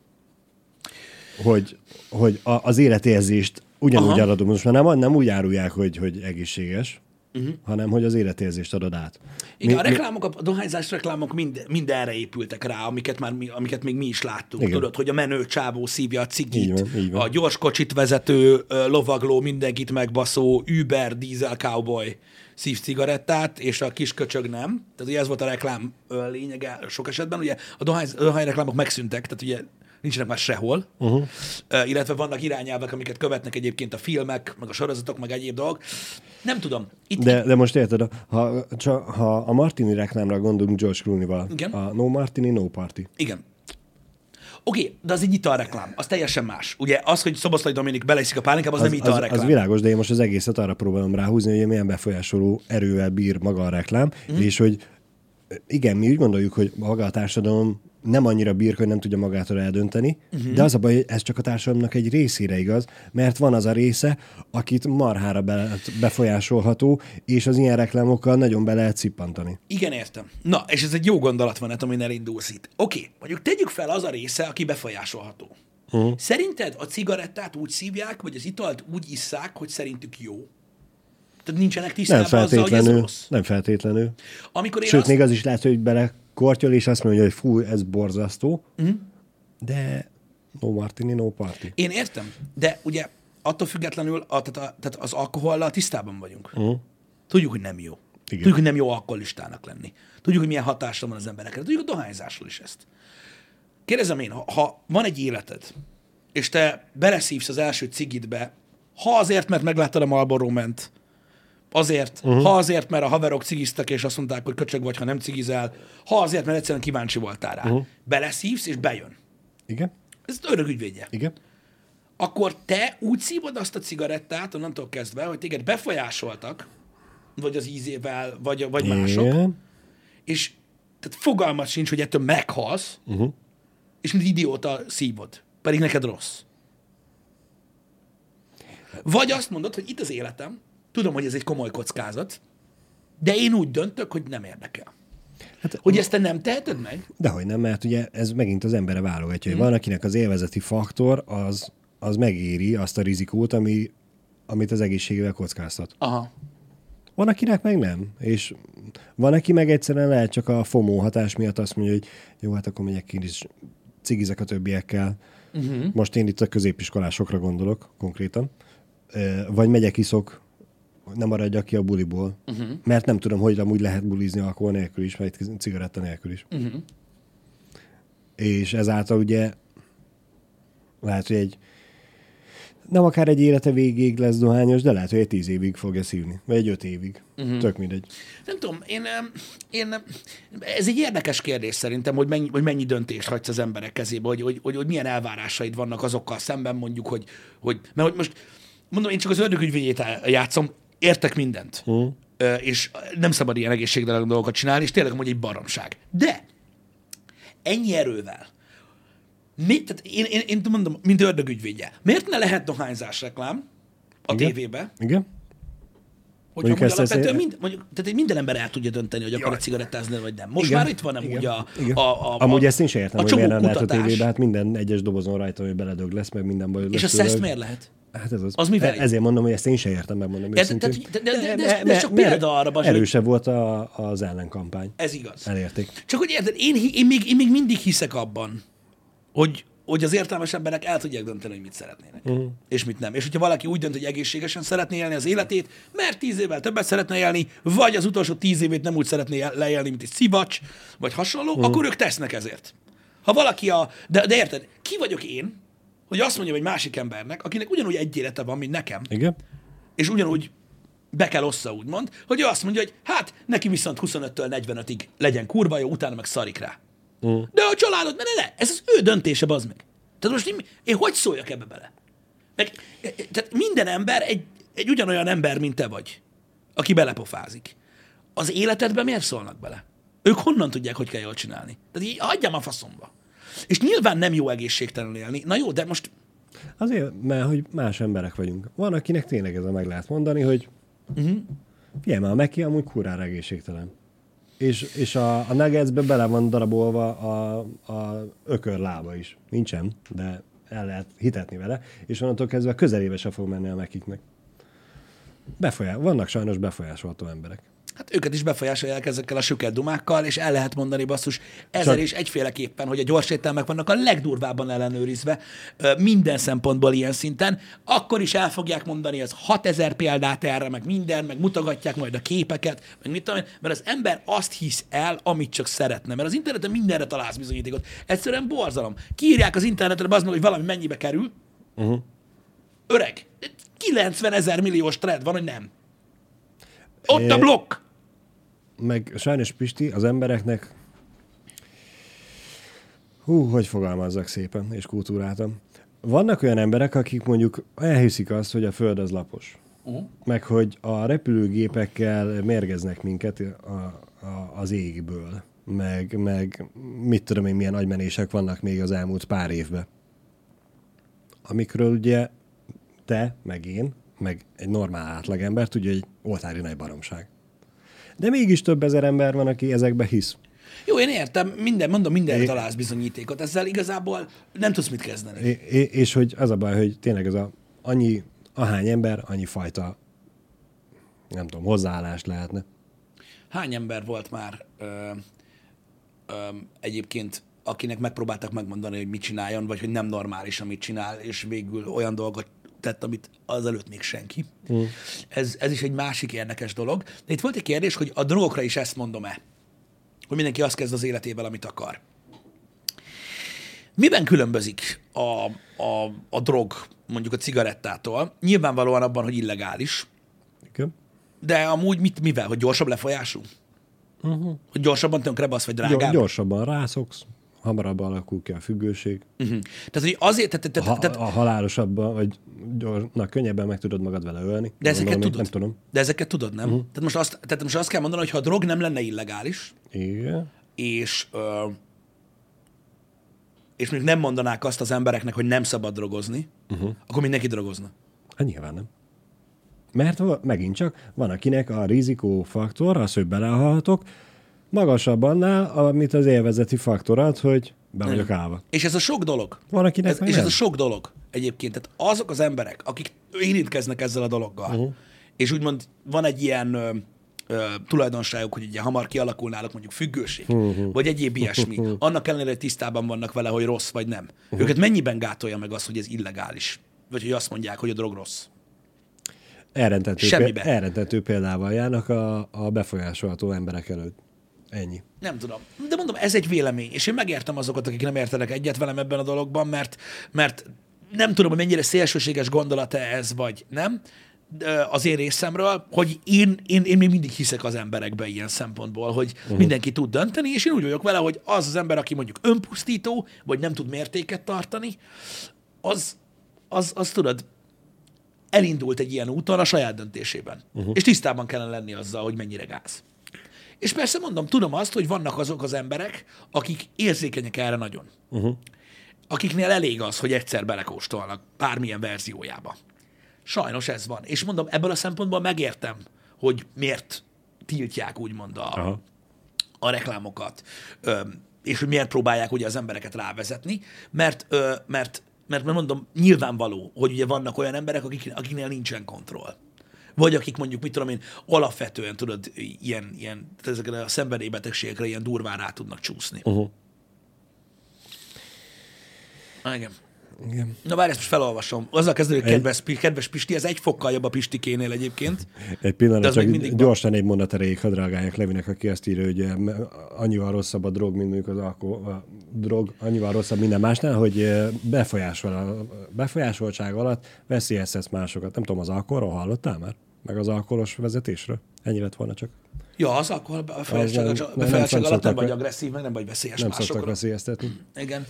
Hogy, hogy a, az életérzést ugyanúgy adom. Most már nem, nem úgy árulják, hogy, hogy egészséges, uh-huh, hanem hogy az életérzést adod át. Igen, mi, a reklámok, a dohányzás reklámok mind, mindenre épültek rá, amiket, már mi, amiket még mi is láttuk. Igen. Tudod, hogy a menő csávó szívja a cigit, így van, így van. A gyorskocsit vezető, lovagló, mindenkit megbaszó, Uber, diesel cowboy szív cigarettát, és a kis köcsög nem. Tehát ugye ez volt a reklám lényege sok esetben. Ugye a dohány, a dohány reklámok megszűntek, tehát ugye nincsenek már sehol, uh-huh, uh, illetve vannak irányelvek, amiket követnek egyébként a filmek, meg a sorozatok, meg egyéb dolgok. Nem tudom. Itt de, itt... de most érted, ha, ha a Martini reklámra gondolunk George Clooney-val, igen? A No Martini, No Party. Igen. Oké, okay, de az egy italreklám, az teljesen más. Ugye az, hogy Szoboszlai Dominik beleiszik a pálinkába, az, az nem italreklám. Az, az világos, de én most az egészet arra próbálom ráhúzni, hogy milyen befolyásoló erővel bír maga a reklám, mm-hmm, és hogy igen, mi úgy gondoljuk, hogy maga a társadalom nem annyira bírk, hogy nem tudja magától eldönteni, uh-huh, de az a baj, hogy ez csak a társadalomnak egy részére igaz, mert van az a része, akit marhára be, befolyásolható, és az ilyen reklámokkal nagyon be lehet szippantani. Igen, értem. Na, és ez egy jó gondolatmenet, amin elindulsz itt. Oké, mondjuk tegyük fel az a része, aki befolyásolható. Uh-huh. Szerinted a cigarettát úgy szívják, vagy az italt úgy isszák, hogy szerintük jó? Tehát nincsenek tisztában azzal, hogy ez rossz? Nem feltétlenül. Amikor én Sőt, azt... még az is lehet, hogy bele kortyol, és azt mondja, hogy fú, ez borzasztó, uh-huh, de no martini, no party. Én értem, de ugye attól függetlenül a, tehát a, tehát az alkohollal tisztában vagyunk. Uh-huh. Tudjuk, hogy nem jó. Igen. Tudjuk, hogy nem jó alkoholistának lenni. Tudjuk, hogy milyen hatása van az emberekre. Tudjuk a dohányzásról is ezt. Kérdezem én, ha, ha van egy életed, és te beleszívsz az első cigitbe, ha azért, mert megláttad a Marlboro ment, azért, uh-huh, ha azért, mert a haverok cigiztek, és azt mondták, hogy köcsög vagy, ha nem cigizel, ha azért, mert egyszerűen kíváncsi voltál rá. Uh-huh. Beleszívsz, és bejön. Igen. Ez az örök ügyvédje. Igen. Akkor te úgy szívod azt a cigarettát, onnantól kezdve, hogy téged befolyásoltak, vagy az ízével, vagy, vagy mások, igen, és tehát fogalmat sincs, hogy ettől meghalsz, uh-huh, és mint idióta szívod, pedig neked rossz. Vagy azt mondod, hogy itt az életem, tudom, hogy ez egy komoly kockázat, de én úgy döntök, hogy nem érdekel. Hát, hogy ezt te nem teheted meg? Dehogy nem, mert ugye ez megint az embere válogatja, hogy hmm. van, akinek az élvezeti faktor, az, az megéri azt a rizikót, ami, amit az egészségével kockáztat. Aha. Van, akinek meg nem. És van, aki meg egyszerűen lehet csak a FOMO hatás miatt azt mondja, hogy jó, hát akkor megyek ki is cigizek a többiekkel. Uh-huh. Most én itt a középiskolásokra gondolok konkrétan. Vagy megyek iszok, nem maradjak ki a buliból, uh-huh, mert nem tudom, hogy amúgy lehet bulizni alkohol nélkül is, vagy cigaretta nélkül is. Uh-huh. És ezáltal ugye lehet, hogy egy nem akár egy élete végéig lesz dohányos, de lehet, hogy egy tíz évig fogja szívni, vagy egy öt évig. Uh-huh. Tök mindegy. Nem tudom, én, én, ez egy érdekes kérdés szerintem, hogy mennyi, hogy mennyi döntést hagysz az emberek kezébe, hogy, hogy, hogy, hogy milyen elvárásaid vannak azokkal szemben, mondjuk, hogy, hogy mert hogy most mondom, én csak az ördögügyvédjét játszom, értek mindent, mm. Ö, és nem szabad ilyen egészségtelen dolgokat csinálni, és tényleg mondja egy baromság. De ennyi erővel Mit? Tehát én, én, én mondom, mint ördögügyvédje. Miért ne lehet dohányzás reklám a tévébe? Igen. Hogyha mondjuk alapvetően mind, mondjuk, tehát minden ember el tudja dönteni, hogy akar cigarettázni, vagy nem. Most igen, már itt van amúgy igen, a, igen. a, a... Amúgy a, ezt nincs értem, hogy miért nem lehet a tévébe, hát minden egyes dobozon rajta, hogy beledög lesz, meg minden baj. És a szeszt miért lehet? Hát ez az. Az mivel? Ezért mondom, hogy ezt én sem értem, megmondom őszintén. De, de, de, de, de csak példa arra, Bazsi. Erősebb volt a, az ellenkampány. Ez igaz. Elérték. Csak hogy érted, én, én, még, én még mindig hiszek abban, hogy, hogy az értelmes emberek el tudják dönteni, hogy mit szeretnének, uh-huh. és mit nem. És hogyha valaki úgy dönt, hogy egészségesen szeretné élni az életét, mert tíz évvel többet szeretne élni, vagy az utolsó tíz évét nem úgy szeretné leélni, mint egy szivacs, vagy hasonló, uh-huh. akkor ők tesznek ezért. Ha valaki a... De, de érted, ki vagyok én, hogy azt mondjam egy másik embernek, akinek ugyanúgy egy élete van, mint nekem, igen. és ugyanúgy be kell ossza, úgymond, hogy ő azt mondja, hogy hát neki viszont huszonöttől negyvenötig legyen kurva jó, utána meg szarik rá. Mm. De a családod, ne, ne, ne, ez az ő döntése, bazd meg. Tehát most én, én hogy szóljak ebbe bele? Meg, tehát minden ember egy, egy ugyanolyan ember, mint te vagy, aki belepofázik. Az életedbe miért szólnak bele? Ők honnan tudják, hogy kell jól csinálni? Tehát így hagyjam a faszomba. És nyilván nem jó egészségtelenül élni. Na jó, de most... Azért, mert hogy más emberek vagyunk. Van, akinek tényleg ez a meg lehet mondani, hogy uh-huh. figyelj már, neki amúgy kurvára egészségtelen. És, és a, a Nuggetsbe bele van darabolva a, a ökör lába is. Nincsen, de el lehet hitetni vele. És onnantól kezdve közelébe se fog menni a mekiknek. Befolyás, vannak sajnos befolyásolható emberek. Hát őket is befolyásolják ezekkel a sükeldumákkal, és el lehet mondani, basszus, ezer és egyféleképpen, hogy a gyorséttermek vannak a legdurvábban ellenőrizve minden szempontból ilyen szinten, akkor is el fogják mondani az hatezer példát erre, meg minden, meg mutogatják majd a képeket, meg mit tudom én, mert az ember azt hisz el, amit csak szeretne, mert az interneten mindenre találsz bizonyítékot. Egyszerűen borzalom. Kiírják az internetre, bazd meg, hogy valami mennyibe kerül. Uh-huh. Öreg, kilencvenezer milliós trend van, hogy nem. Ott é... a blokk! Meg sajnos, Pisti, az embereknek, hú, hogy fogalmazzak szépen, és kultúráltam. Vannak olyan emberek, akik mondjuk elhiszik azt, hogy a föld az lapos. Uh-huh. Meg hogy a repülőgépekkel mérgeznek minket a, a, az égből. Meg, meg mit tudom én, milyen agymenések vannak még az elmúlt pár évben. Amikről ugye te, meg én, meg egy normál átlagember tudja, hogy oltári nagy baromság. De mégis több ezer ember van, aki ezekbe hisz. Jó, én értem, minden, mondom, mindenre é... találsz bizonyítékot. Ezzel igazából nem tudsz mit kezdeni. É, és hogy az a baj, hogy tényleg ez a annyi, ahány ember, annyi fajta, nem tudom, hozzáállást lehetne. Hány ember volt már ö, ö, egyébként, akinek megpróbáltak megmondani, hogy mit csináljon, vagy hogy nem normális, amit csinál, és végül olyan dolgot tett, amit azelőtt még senki. Mm. Ez, ez is egy másik érdekes dolog. De itt volt egy kérdés, hogy a drogokra is ezt mondom-e? Hogy mindenki azt kezd az életével, amit akar. Miben különbözik a, a, a drog mondjuk a cigarettától? Nyilvánvalóan abban, hogy illegális. Okay. De amúgy mit, mivel? Hogy gyorsabb lefolyású? Uh-huh. Hogy gyorsabban tönkre basz, vagy drágább? Gyorsabban rászoksz. Hamarabb alakul ki a függőség. Uh-huh. Tehát, hogy azért... Te, te, te, ha, a halálosabban, vagy na, könnyebben meg tudod magad vele ölni. De ezeket gondolom, tudod. Nem tudom. De ezeket tudod, nem? Uh-huh. Tehát, most azt, tehát most azt kell mondani, hogy ha a drog nem lenne illegális, igen. és ö, és még nem mondanák azt az embereknek, hogy nem szabad drogozni, uh-huh. akkor mindenki drogozna. Hát nyilván nem. Mert megint csak van, akinek a rizikófaktor, az, hogy belehalhatok, magasabb annál, amit az élvezeti faktorát, hogy be vagyok állva. És ez a sok dolog. Van, akinek ez, és ez a sok dolog egyébként. Tehát azok az emberek, akik érintkeznek ezzel a dologgal, uh-huh. és úgymond van egy ilyen ö, ö, tulajdonságuk, hogy ugye hamar kialakulnának mondjuk függőség, uh-huh. vagy egyéb ilyesmi. Uh-huh. Annak ellenére, hogy tisztában vannak vele, hogy rossz vagy nem. Uh-huh. Őket mennyiben gátolja meg az, hogy ez illegális? Vagy hogy azt mondják, hogy a drog rossz? Elrentető példával járnak a, a befolyásolható emberek előtt. Ennyi. Nem tudom. De mondom, ez egy vélemény, és én megértem azokat, akik nem értenek egyet velem ebben a dologban, mert, mert nem tudom, hogy mennyire szélsőséges gondolata ez, vagy nem, az én részemről, hogy én, én, én még mindig hiszek az emberekbe ilyen szempontból, hogy uh-huh. mindenki tud dönteni, és én úgy vagyok vele, hogy az az ember, aki mondjuk önpusztító, vagy nem tud mértéket tartani, az, az, az tudod, elindult egy ilyen úton a saját döntésében. Uh-huh. És tisztában kellene lenni azzal, hogy mennyire gáz. És persze mondom, tudom azt, hogy vannak azok az emberek, akik érzékenyek erre nagyon. Uh-huh. akiknél elég az, hogy egyszer belekóstolnak bármilyen verziójába. Sajnos ez van. És mondom, ebből a szempontból megértem, hogy miért tiltják úgymond a, a reklámokat, és hogy miért próbálják ugye az embereket rávezetni, mert, mert, mert mondom, nyilvánvaló, hogy ugye vannak olyan emberek, akik, akiknél nincsen kontroll. Vagy akik mondjuk, mit tudom én, alapvetően tudod, ilyen, ilyen ezekre a szenvedélybetegségekre ilyen durván rá tudnak csúszni. Uh-huh. Ah, igen. Igen. Na várj, ezt most felolvasom. Azzal kezdődik, kedves, kedves Pisti, ez egy fokkal jobb a Pistikénél egyébként. Egy pillanat, csak gyorsan van. Egy mondat erejéig, ha drágálják Levinek, aki ezt írja, hogy annyival rosszabb a drog, mint mondjuk az alkohol, a drog, annyival rosszabb minden másnál, hogy befolyásol, befolyásoltság alatt veszélyeztetsz másokat. Nem tudom, az alkoholról hallottál már? Meg az alkoholos vezetésről? Ennyi lett volna csak. Ja, az alkohol befeleltság alatt nem vagy agresszív, meg nem vagy veszélyes másokra. Nem szoktak veszélyeztetni. Igen.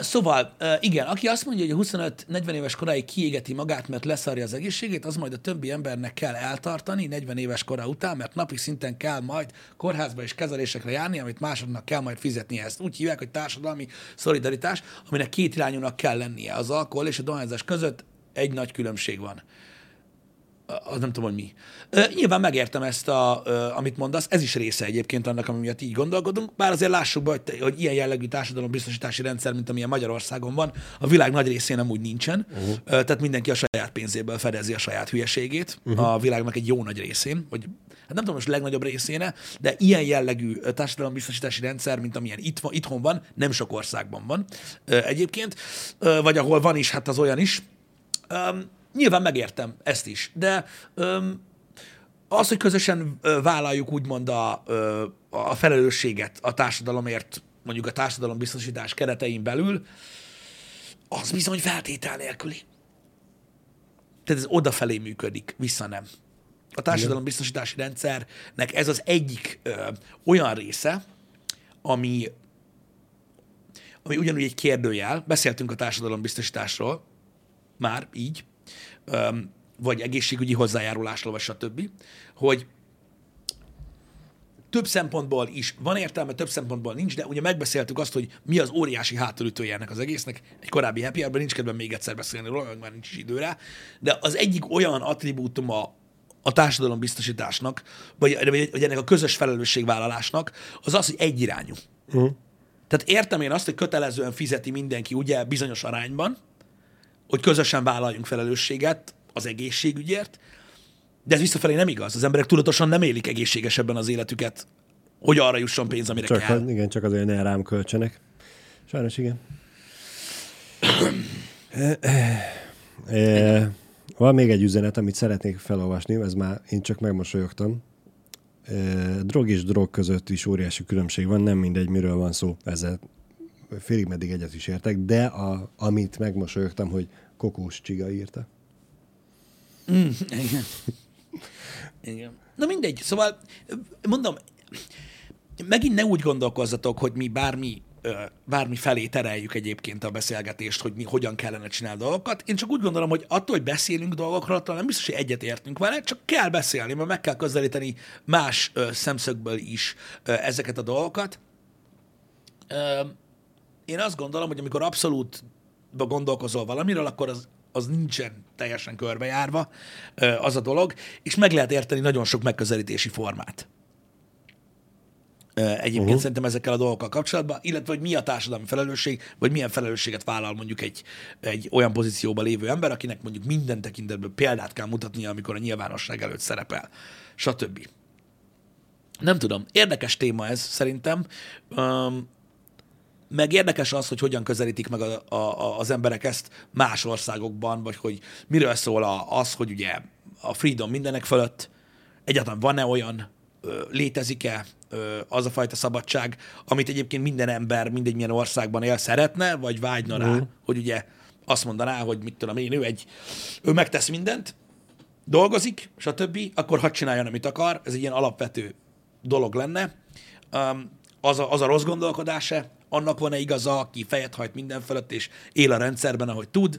Szóval, igen, aki azt mondja, hogy a huszonöt-negyven éves koráig kiégeti magát, mert leszarja az egészségét, az majd a többi embernek kell eltartani negyven éves kora után, mert napi szinten kell majd kórházba és kezelésekre járni, amit másodnak kell majd fizetnie. Ezt úgy hívják, hogy társadalmi szolidaritás, aminek két irányúnak kell lennie. Az alkohol és a dohányzás között egy nagy különbség van. Az nem tudom, hogy mi. Ö, nyilván megértem ezt, a, ö, amit mondasz, ez is része egyébként annak, ami miatt így gondolkodunk, bár azért lássuk be, hogy, hogy ilyen jellegű társadalombiztosítási rendszer, mint amilyen Magyarországon van, a világ nagy részén amúgy nincsen, uh-huh. ö, tehát mindenki a saját pénzéből fedezi a saját hülyeségét, uh-huh. a világnak egy jó nagy részén, vagy hát nem tudom, most a legnagyobb részéne, de ilyen jellegű társadalombiztosítási rendszer, mint amilyen itt van, itthon van, nem sok országban van ö, egyébként, ö, vagy ahol van is, hát az olyan is. Ö, Nyilván megértem ezt is, de öm, az, hogy közösen vállaljuk úgymond a, a felelősséget a társadalomért, mondjuk a társadalombiztosítás keretein belül, az bizony feltétel nélküli. Tehát ez odafelé működik, vissza nem. A társadalombiztosítási rendszernek ez az egyik ö, olyan része, ami, ami ugyanúgy egy kérdőjel, beszéltünk a társadalombiztosításról, már így, vagy egészségügyi hozzájárulásról, vagy stb., hogy több szempontból is van értelme, több szempontból nincs, de ugye megbeszéltük azt, hogy mi az óriási hátulütője ennek az egésznek. Egy korábbi happy hourban nincs kedvem még egyszer beszélni róla, mert már nincs idő rá, de az egyik olyan attribútuma a társadalombiztosításnak, vagy, vagy ennek a közös felelősségvállalásnak, az az, hogy egyirányú. Uh-huh. Tehát értem én azt, hogy kötelezően fizeti mindenki ugye bizonyos arányban, hogy közösen vállaljunk felelősséget az egészségügyért, de ez visszafelé nem igaz. Az emberek tudatosan nem élik egészségesebben az életüket, hogy arra jusson pénz, amire csak kell. Az, igen, csak azért ne rám költsenek. Sajnos igen. e, e, e, van még egy üzenet, amit szeretnék felolvasni, ez már én csak megmosolyogtam. E, drog és drog között is óriási különbség van, nem mindegy, miről van szó ezzel. Félig meddig egyet is értek, de a, amit megmosolyogtam, hogy Kokós Csiga írta. Mm, igen. igen. Na mindegy, szóval mondom, megint ne úgy gondolkozzatok, hogy mi bármi, bármi felé tereljük egyébként a beszélgetést, hogy mi hogyan kellene csinálni dolgokat. Én csak úgy gondolom, hogy attól, hogy beszélünk dolgokról, attól nem biztos, hogy egyet értünk vele, csak kell beszélni, mert meg kell közelíteni más szemszögből is ezeket a dolgokat. Én azt gondolom, hogy amikor abszolútba gondolkozol valamiről, akkor az, az nincsen teljesen körbejárva az a dolog, és meg lehet érteni nagyon sok megközelítési formát. Egyébként uh-huh. szerintem ezekkel a dolgokkal kapcsolatban, illetve hogy mi a társadalmi felelősség, vagy milyen felelősséget vállal mondjuk egy, egy olyan pozícióban lévő ember, akinek mondjuk minden tekintetből példát kell mutatnia, amikor a nyilvánosság előtt szerepel, stb. Nem tudom, érdekes téma ez szerintem. Um, Meg érdekes az, hogy hogyan közelítik meg a, a, a, az emberek ezt más országokban, vagy hogy miről szól a, az, hogy ugye a freedom mindenek fölött, egyáltalán van-e olyan, ö, létezik-e ö, az a fajta szabadság, amit egyébként minden ember mindegy milyen országban él szeretne, vagy vágyna rá, mm. hogy ugye azt mondaná, hogy mit tudom én, ő, egy, ő megtesz mindent, dolgozik, stb., akkor hadd csináljon, amit akar, ez egy ilyen alapvető dolog lenne. Um, az, a, az a rossz gondolkodása, annak van-e igaza, aki fejet hajt minden felett, és él a rendszerben, ahogy tud.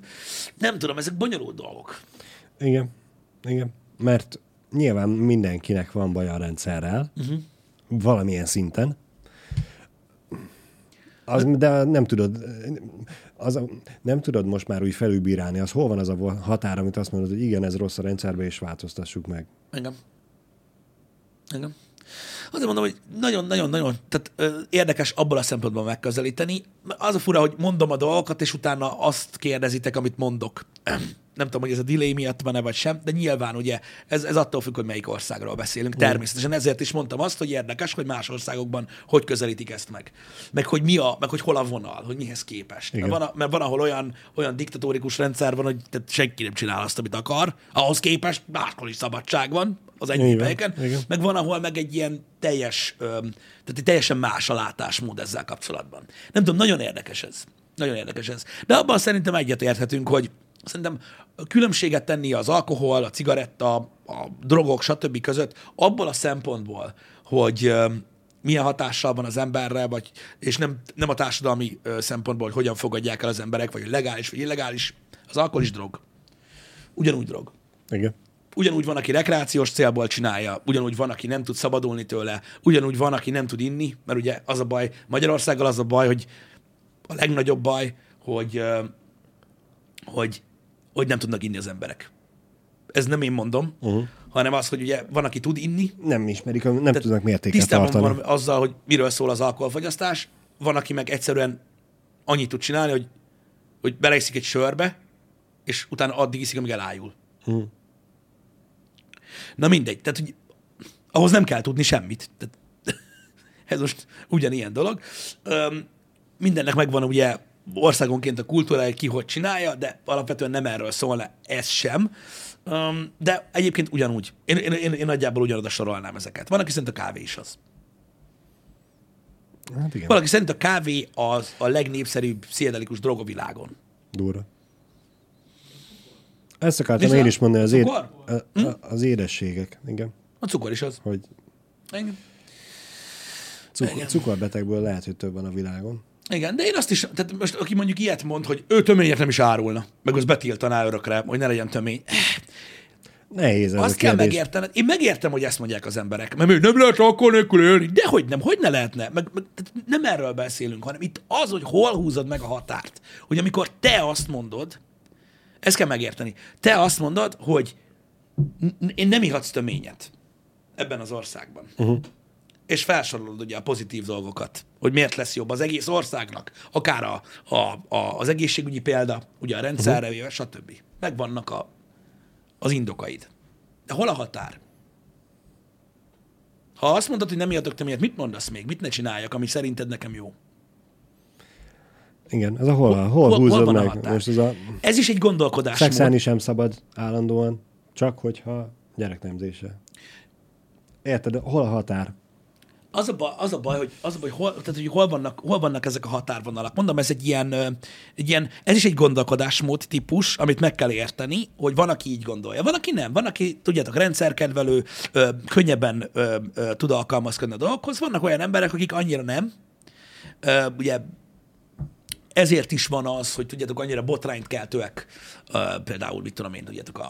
Nem tudom, ezek bonyolult dolgok. Igen, igen. Mert nyilván mindenkinek van baj a rendszerrel, uh-huh. valamilyen szinten. Az, de nem tudod, az a, nem tudod most már úgy felülbírálni, az hol van az a határ, amit azt mondod, hogy igen, ez rossz a rendszerben, és változtassuk meg. Engem. Engem. Azért mondom, hogy nagyon-nagyon-nagyon érdekes abból a szempontból megközelíteni. Az a fura, hogy mondom a dolgokat, és utána azt kérdezitek, amit mondok. Nem tudom, hogy ez a delay miatt van-e vagy sem, de nyilván ugye ez, ez attól függ, hogy melyik országról beszélünk. Természetesen ezért is mondtam azt, hogy érdekes, hogy más országokban hogy közelítik ezt meg. Meg hogy mi a, meg hogy hol a vonal, hogy mihez képest. Mert van, a, mert van, ahol olyan, olyan diktatórikus rendszer van, hogy senki nem csinál azt, amit akar. Ahhoz képest máskor is szabadság van az egyik helyeken. Meg van, ahol meg egy ilyen teljes, tehát egy teljesen más a látásmód ezzel kapcsolatban. Nem tudom, nagyon érdekes ez. Nagyon érdekes ez. De abban szerintem egyet érthetünk, hogy szerintem különbséget tenni az alkohol, a cigaretta, a drogok, stb. Között abból a szempontból, hogy milyen hatással van az emberre, vagy, és nem, nem a társadalmi szempontból, hogy hogyan fogadják el az emberek, vagy legális, vagy illegális. Az alkohol is drog. Ugyanúgy drog. Igen. Ugyanúgy van, aki rekreációs célból csinálja, ugyanúgy van, aki nem tud szabadulni tőle, ugyanúgy van, aki nem tud inni, mert ugye az a baj, Magyarországgal az a baj, hogy a legnagyobb baj, hogy, hogy, hogy nem tudnak inni az emberek. Ez nem én mondom, uh-huh. hanem az, hogy ugye van, aki tud inni. Nem ismerik, nem tehát tudnak mértéket tisztában tartani. Tisztában van azzal, hogy miről szól az alkoholfogyasztás, van, aki meg egyszerűen annyit tud csinálni, hogy, hogy beleiszik egy sörbe, és utána addig iszik, amíg elájul. Uh-huh. Na mindegy, tehát hogy ahhoz nem kell tudni semmit. Tehát, ez most ugyanilyen dolog. Üm, mindennek megvan ugye országonként a kultúrája, ki hogy csinálja, de alapvetően nem erről szólna ez sem. Üm, de egyébként ugyanúgy. Én, én, én, én nagyjából ugyanoda sorolnám ezeket. Van, aki szerint a kávé is az. Hát igen. Valaki szerint a kávé az a legnépszerűbb pszichedelikus drog a világon. Durva. Ezt akartam én is mondani, az, éd, a, a, az édességek. Igen. A cukor is az. Hogy cukor, cukorbetegből lehet, hogy több van a világon. Igen, de én azt is, tehát most aki mondjuk ilyet mond, hogy ő töményet nem is árulna, meg az betiltaná örökre, hogy ne legyen tömény. Nehéz ez azt a kell megértened. Én megértem, hogy ezt mondják az emberek. Mert még nem lehet alkohol nélkül élni. Dehogy nem, hogy ne lehetne. Meg, meg, nem erről beszélünk, hanem itt az, hogy hol húzod meg a határt. Hogy amikor te azt mondod, ezt kell megérteni. Te azt mondod, hogy én nem ihatsz töményet ebben az országban. Uh-huh. És felsorolod ugye a pozitív dolgokat, hogy miért lesz jobb az egész országnak, akár a, a, a, az egészségügyi példa, ugye a rendszerre, uh-huh. stb. Megvannak a, az indokaid. De hol a határ? Ha azt mondod, hogy nem ihatok töményet, mit mondasz még? Mit ne csináljak, ami szerinted nekem jó? Igen, ez a hol, hol, hol, hol húzod hol meg. Most ez, a ez is egy gondolkodás. Szexelni sem szabad állandóan, csak hogyha gyereknemzése. Érted, hol a határ? Az a baj, az a baj hogy, az a baj, hol, tehát, hogy hol, vannak, hol vannak ezek a határvonalak. Mondom, ez egy ilyen, egy ilyen, ez is egy gondolkodásmód típus, amit meg kell érteni, hogy van, aki így gondolja. Van, aki nem. Van, aki, tudjátok, rendszerkedvelő, ö, könnyebben ö, ö, tud alkalmazkodni a dolgokhoz. Vannak olyan emberek, akik annyira nem. Ö, ugye ezért is van az, hogy tudjátok, annyira botrányt keltőek, uh, például, mit tudom én, tudjátok, a,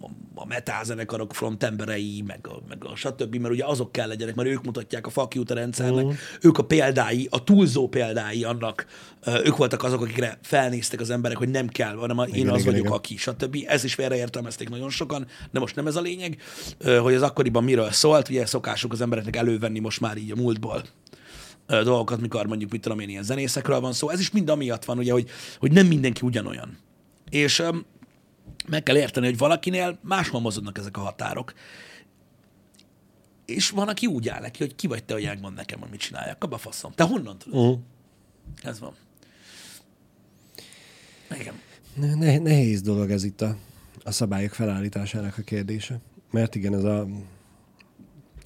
a, a metázenekarok frontemberei, meg, meg a stb., mert ugye azok kell legyenek, mert ők mutatják a fuck you-t a rendszernek, uh-huh. ők a példái, a túlzó példái annak, uh, ők voltak azok, akikre felnéztek az emberek, hogy nem kell, hanem én igen, az igen, vagyok, igen. aki, stb. Ez is félreértelmezték nagyon sokan, de most nem ez a lényeg, uh, hogy az akkoriban miről szólt, ugye szokásuk az embereknek elővenni most már így a múltból dolgokat, mikor mondjuk, mit tudom én, ilyen zenészekről van szó. Ez is mind amiatt van, ugye, hogy, hogy nem mindenki ugyanolyan. És öm, meg kell érteni, hogy valakinél máshol mozognak ezek a határok. És van, aki úgy áll neki, hogy ki vagy te, hogy elmond nekem, hogy mit csináljak. Abba faszom. Te honnan tudod? Uh-huh. Ez van. Igen. Ne- nehéz dolog ez itt a, a szabályok felállításának a kérdése. Mert igen, ez a,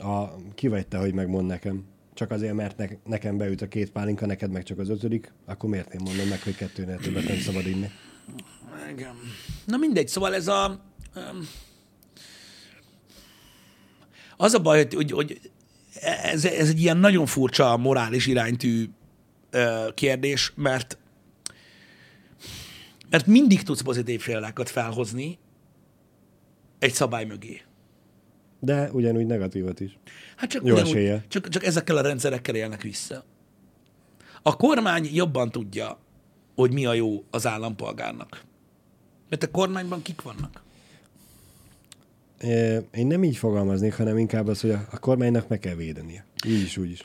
a ki vagy te, hogy megmond nekem. Csak azért, mert ne- nekem beüt a két pálinka, neked meg csak az ötödik, akkor miért én mondom meg, hogy kettőnél többet nem szabad inni? Igen. Na mindegy, szóval ez a... Az a baj, hogy, hogy ez, ez egy ilyen nagyon furcsa morális iránytű kérdés, mert, mert mindig tudsz pozitív példákat felhozni egy szabály mögé. De ugyanúgy negatívat is. Hát csak, ugyanúgy, csak, csak ezekkel a rendszerekkel élnek vissza. A kormány jobban tudja, hogy mi a jó az állampolgárnak. Mert a kormányban kik vannak? Én nem így fogalmaznék, hanem inkább az, hogy a, a kormánynak meg kell védenie. Így is, úgy is.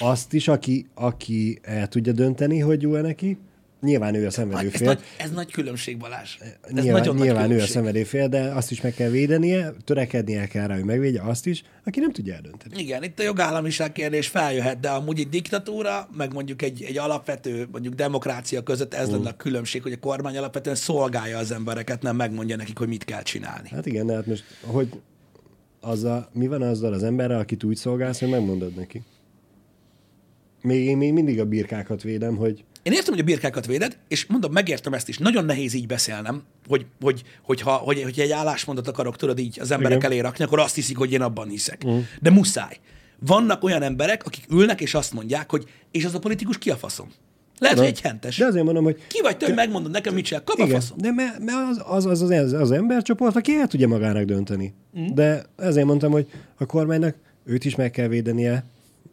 Azt is, aki, aki el tudja dönteni, hogy jó-e neki, nyilván ő a szenvedő fél. Ez, ez, ez nagy különbség, Balázs. Ez nyilván nyilván nagy különbség. Ő a szenvedő fél, de azt is meg kell védenie, törekednie kell rá, hogy megvédje azt is, aki nem tudja eldönteni. Igen, itt a jogállamiság kérdés feljöhet, de amúgy egy diktatúra, meg mondjuk egy, egy alapvető, mondjuk demokrácia között ez mm. lenne a különbség, hogy a kormány alapvetően szolgálja az embereket, nem megmondja nekik, hogy mit kell csinálni. Hát igen, de hát most, hogy azzal, mi van azzal az emberrel, akit úgy szolgálsz, hogy megmondod neki? Még én még mindig a birkákat védem, hogy én értem, hogy a birkákat véded, és mondom, megértem ezt is. Nagyon nehéz így beszélnem, hogy, hogy, hogyha, hogy, hogyha egy állásmondat akarok, tudod, így az emberek igen. elé rakni, akkor azt hiszik, hogy én abban hiszek. Mm. De muszáj. Vannak olyan emberek, akik ülnek, és azt mondják, hogy és az a politikus ki a faszom? Lehet, hogy egy hentes. De azért mondom, hogy ki vagy te, hogy megmondod nekem, mit csinál, kap a faszom. De mert az az, az, az az embercsoport, aki el tudja magának dönteni. Mm. De ezért mondtam, hogy a kormánynak őt is meg kell védenie.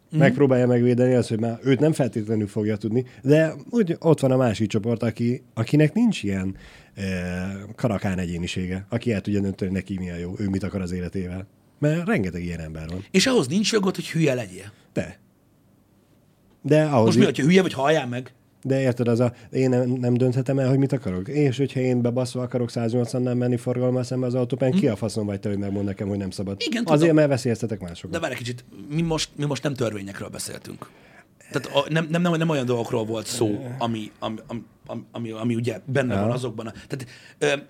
Mm-hmm. Megpróbálja megvédeni azt, hogy már őt nem feltétlenül fogja tudni, de úgy ott van a másik csoport, aki, akinek nincs ilyen e, karakán egyénisége, aki el tudja dönteni neki mi a jó, ő mit akar az életével. Mert rengeteg ilyen ember van. És ahhoz nincs jogod, hogy hülye legyél? De. De ahhoz most mi, hogyha hülye vagy, halljál meg? De érted, az a, én nem, nem dönthetem el, hogy mit akarok. És hogyha én bebaszva akarok száznyolcvannal menni forgalommal szembe az autópályán, hmm. ki a faszom vagy te, hogy megmond nekem, hogy nem szabad. Igen, azért, tudom. Mert veszélyeztetek másokat. De várj egy kicsit, mi most, mi most nem törvényekről beszéltünk. Tehát a, nem, nem, nem, nem olyan dolgokról volt szó, ami, ami, ami, ami, ami, ami ugye benne ja. van azokban. A, tehát, ö,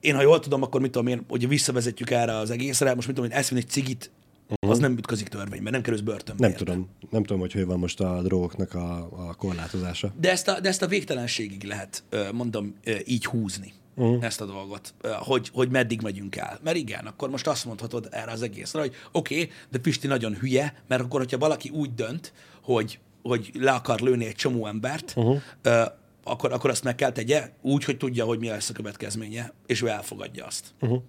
én, ha jól tudom, akkor mit tudom én, hogy visszavezetjük erre az egészre, most mit tudom én, eszvén egy cigit, Uh-huh. az nem ütközik törvényben, nem kerülsz börtönbe. Nem tudom, nem tudom, hogy hol van most a drogoknak a, a korlátozása. De ezt a, de ezt a végtelenségig lehet, mondom, így húzni, uh-huh. ezt a dolgot, hogy, hogy meddig megyünk el. Mert igen, akkor most azt mondhatod erre az egészre, hogy oké, okay, de Pisti nagyon hülye, mert akkor, hogyha valaki úgy dönt, hogy, hogy le akar lőni egy csomó embert, uh-huh. akkor, akkor azt meg kell tegye, úgy, hogy tudja, hogy mi lesz a következménye, és ő elfogadja azt. Uh-huh.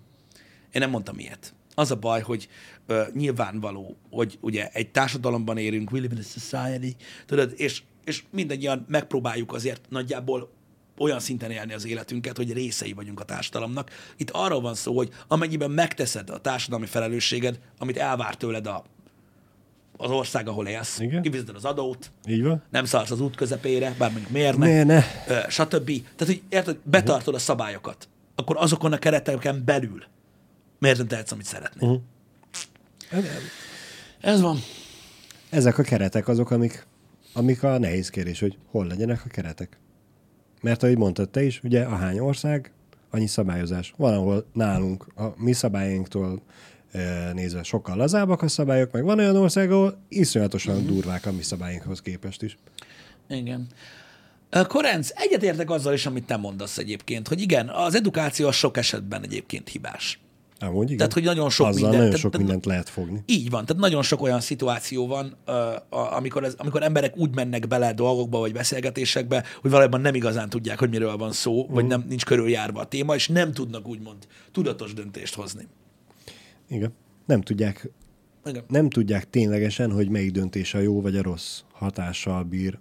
Én nem mondtam ilyet. Az a baj, hogy ö, nyilvánvaló, hogy ugye egy társadalomban érünk, we live in a society, tudod, és, és mindannyian megpróbáljuk azért nagyjából olyan szinten élni az életünket, hogy részei vagyunk a társadalomnak. Itt arról van szó, hogy amennyiben megteszed a társadalmi felelősséged, amit elvár tőled a, az ország, ahol élsz, kifizeted az adót, nem szállsz az út közepére, bár mondjuk mérne, ö, stb. Tehát, hogy érted, betartod a szabályokat, akkor azokon a kereteken belül miért nem tehetsz, amit szeretnél? Uh-huh. Ez van. Ezek a keretek azok, amik, amik a nehéz kérdés, hogy hol legyenek a keretek. Mert ahogy mondtad te is, ugye ahány ország, annyi szabályozás. Valahol nálunk, a mi szabályinktól e, nézve sokkal lazábbak a szabályok, meg van olyan ország, ahol iszonyatosan uh-huh. durvák a mi szabályinkhoz képest is. Igen. Korenc, egyetértek azzal is, amit te mondasz egyébként, hogy igen, az edukáció sok esetben egyébként hibás. Amúgy, tehát, hogy nagyon sok, minden, nagyon tehát, sok tehát, mindent lehet fogni. Így van, tehát nagyon sok olyan szituáció van, amikor, ez, amikor emberek úgy mennek bele dolgokba, vagy beszélgetésekbe, hogy valójában nem igazán tudják, hogy miről van szó, uh-huh. vagy nem, nincs körüljárva a téma, és nem tudnak úgymond tudatos döntést hozni. Igen. Nem tudják, Igen. nem tudják ténylegesen, hogy melyik döntés a jó vagy a rossz hatással bír,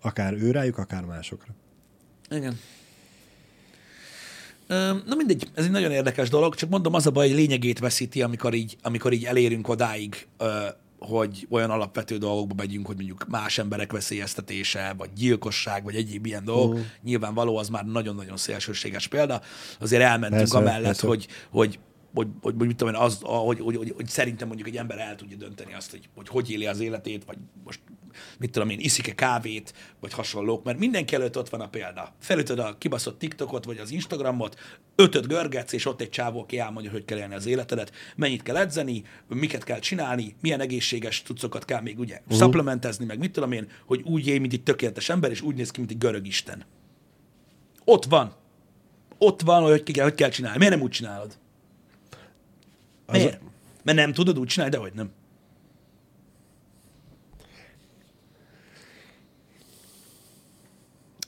akár ő rájuk, akár másokra. Igen. Na mindegy, ez egy nagyon érdekes dolog, csak mondom, az a baj, hogy lényegét veszíti, amikor így, amikor így elérünk odáig, hogy olyan alapvető dolgokba megyünk, hogy mondjuk más emberek veszélyeztetése, vagy gyilkosság, vagy egyéb ilyen dolgok. Mm. Nyilvánvaló, az már nagyon-nagyon szélsőséges példa. Azért elmentünk persze, amellett, persze. Hogy, hogy, hogy, hogy, hogy, mit tudom én, az, hogy, hogy, hogy, hogy szerintem mondjuk egy ember el tudja dönteni azt, hogy hogy, hogy éli az életét, vagy most mit tudom én, iszik-e kávét, vagy hasonlók, mert mindenki előtt ott van a példa. Felütöd a kibaszott TikTokot, vagy az Instagramot, ötöt görgetsz, és ott egy csávó, aki elmondja, hogy kell élni az életedet, mennyit kell edzeni, miket kell csinálni, milyen egészséges cuccokat kell még ugye uh-huh. szapplementezni, meg mit tudom én, hogy úgy élj, mint egy tökéletes ember, és úgy néz ki, mint egy görög isten. Ott van. Ott van, hogy ki kell, hogy kell csinálni. Miért nem úgy csinálod? Miért? A... Mert nem tudod úgy csinálni, de hogy nem.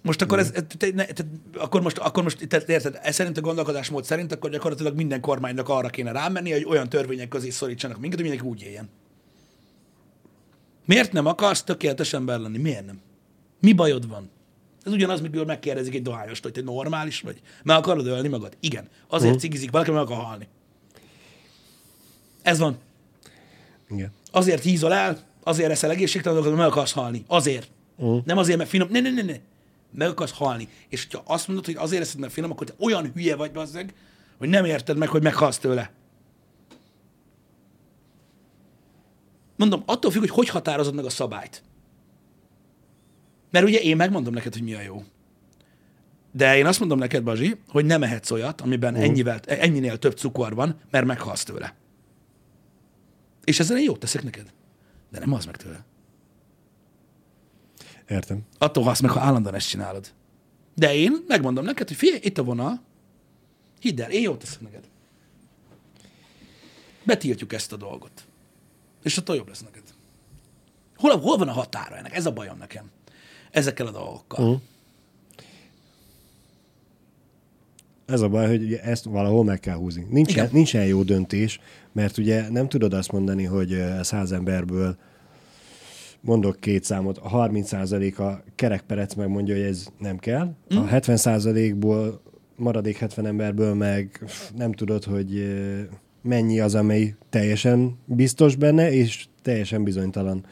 Most akkor ez, te, ne, te, akkor most, akkor most te, érted, ez szerint a gondolkodásmód szerint, akkor gyakorlatilag minden kormánynak arra kéne rámenni, hogy olyan törvények közé szorítsanak minket, hogy mindenki úgy éljen. Miért nem akarsz tökéletes ember lenni? Miért nem? Mi bajod van? Ez ugyanaz, mikor megkérdezik egy dohányost, hogy te normális vagy. Meg akarod ölni magad? Igen. Azért uh-huh. cigizik valaki, meg akar halni. Ez van. Igen. Azért hízol el, azért eszel egészségtelen, hogy meg akarsz halni. Azért. Uh-huh. Nem azért, mert finom. Ne, ne, ne, ne. Meg akarsz halni. És ha azt mondod, hogy azért eszed, mert finom, akkor te olyan hülye vagy, bazzeg, hogy nem érted meg, hogy meghalsz tőle. Mondom, attól függ, hogy hogy határozod meg a szabályt. Mert ugye én megmondom neked, hogy mi a jó. De én azt mondom neked, Bazsi, hogy nem ehetsz olyat, amiben uh-huh. ennyivel, ennyinél több cukor van, mert meghalsz tőle. És ezzel én jót teszek neked. De nem halsz meg tőle. Értem. Attól halsz meg, ha állandóan ezt csinálod. De én megmondom neked, hogy figyelj, itt a vonal. Hidd el, én jót teszek neked. Betiltjuk ezt a dolgot. És attól jobb lesz neked. Hol, hol van a határa ennek? Ez a bajom nekem. Ezekkel a dolgokkal. Uh-huh. Ez a baj, hogy ezt valahol meg kell húzni. Nincsen, nincsen jó döntés, mert ugye nem tudod azt mondani, hogy száz emberből mondok két számot, a harminc százaléka kerekperec megmondja, hogy ez nem kell, mm. a hetven százalékból maradék hetven emberből meg nem tudod, hogy mennyi az, amely teljesen biztos benne, és teljesen bizonytalan.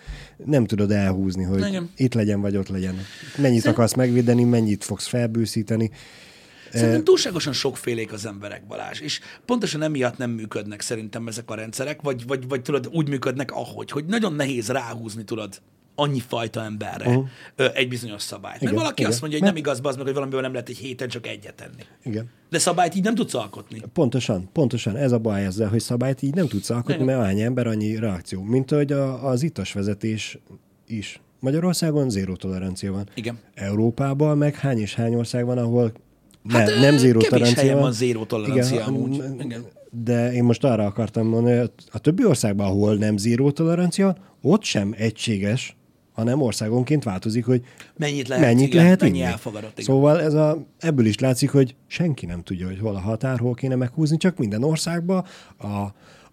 Nem tudod elhúzni, hogy Legyen. itt legyen, vagy ott legyen. Mennyit Szerint... akarsz megvédeni, mennyit fogsz felbőszíteni. Szerintem túlságosan sokfélék az emberek, Balázs, és pontosan emiatt nem működnek szerintem ezek a rendszerek, vagy, vagy, vagy tudod, úgy működnek, ahogy, hogy nagyon nehéz ráhúzni, tudod, annyi fajta emberre uh-huh. egy bizonyos szabályt. Igen, mert valaki igen. azt mondja, hogy nem igaz, bazd meg, hogy valamiben nem lehet egy héten csak egyet tenni. Igen. De szabályt így nem tudsz alkotni. Pontosan, pontosan. Ez a baj ezzel, hogy szabályt így nem tudsz alkotni, igen. mert annyi ember, annyi reakció. Mint ahogy a, az itas vezetés is. Magyarországon zéró tolerancia van. Igen. Európában meg hány és hány ország van, ahol Ne, hát, nem zéró tolerancia. Kevés helyen van zéró tolerancia amúgy. De én most arra akartam mondani, a többi országban, ahol nem zéró tolerancia, ott sem egységes, hanem országonként változik, hogy mennyit lehet, mennyit igen, lehet mennyi elfogadott. Igen. Szóval ez a, ebből is látszik, hogy senki nem tudja, hogy hol a határ, hol kéne meghúzni, csak minden országban, a,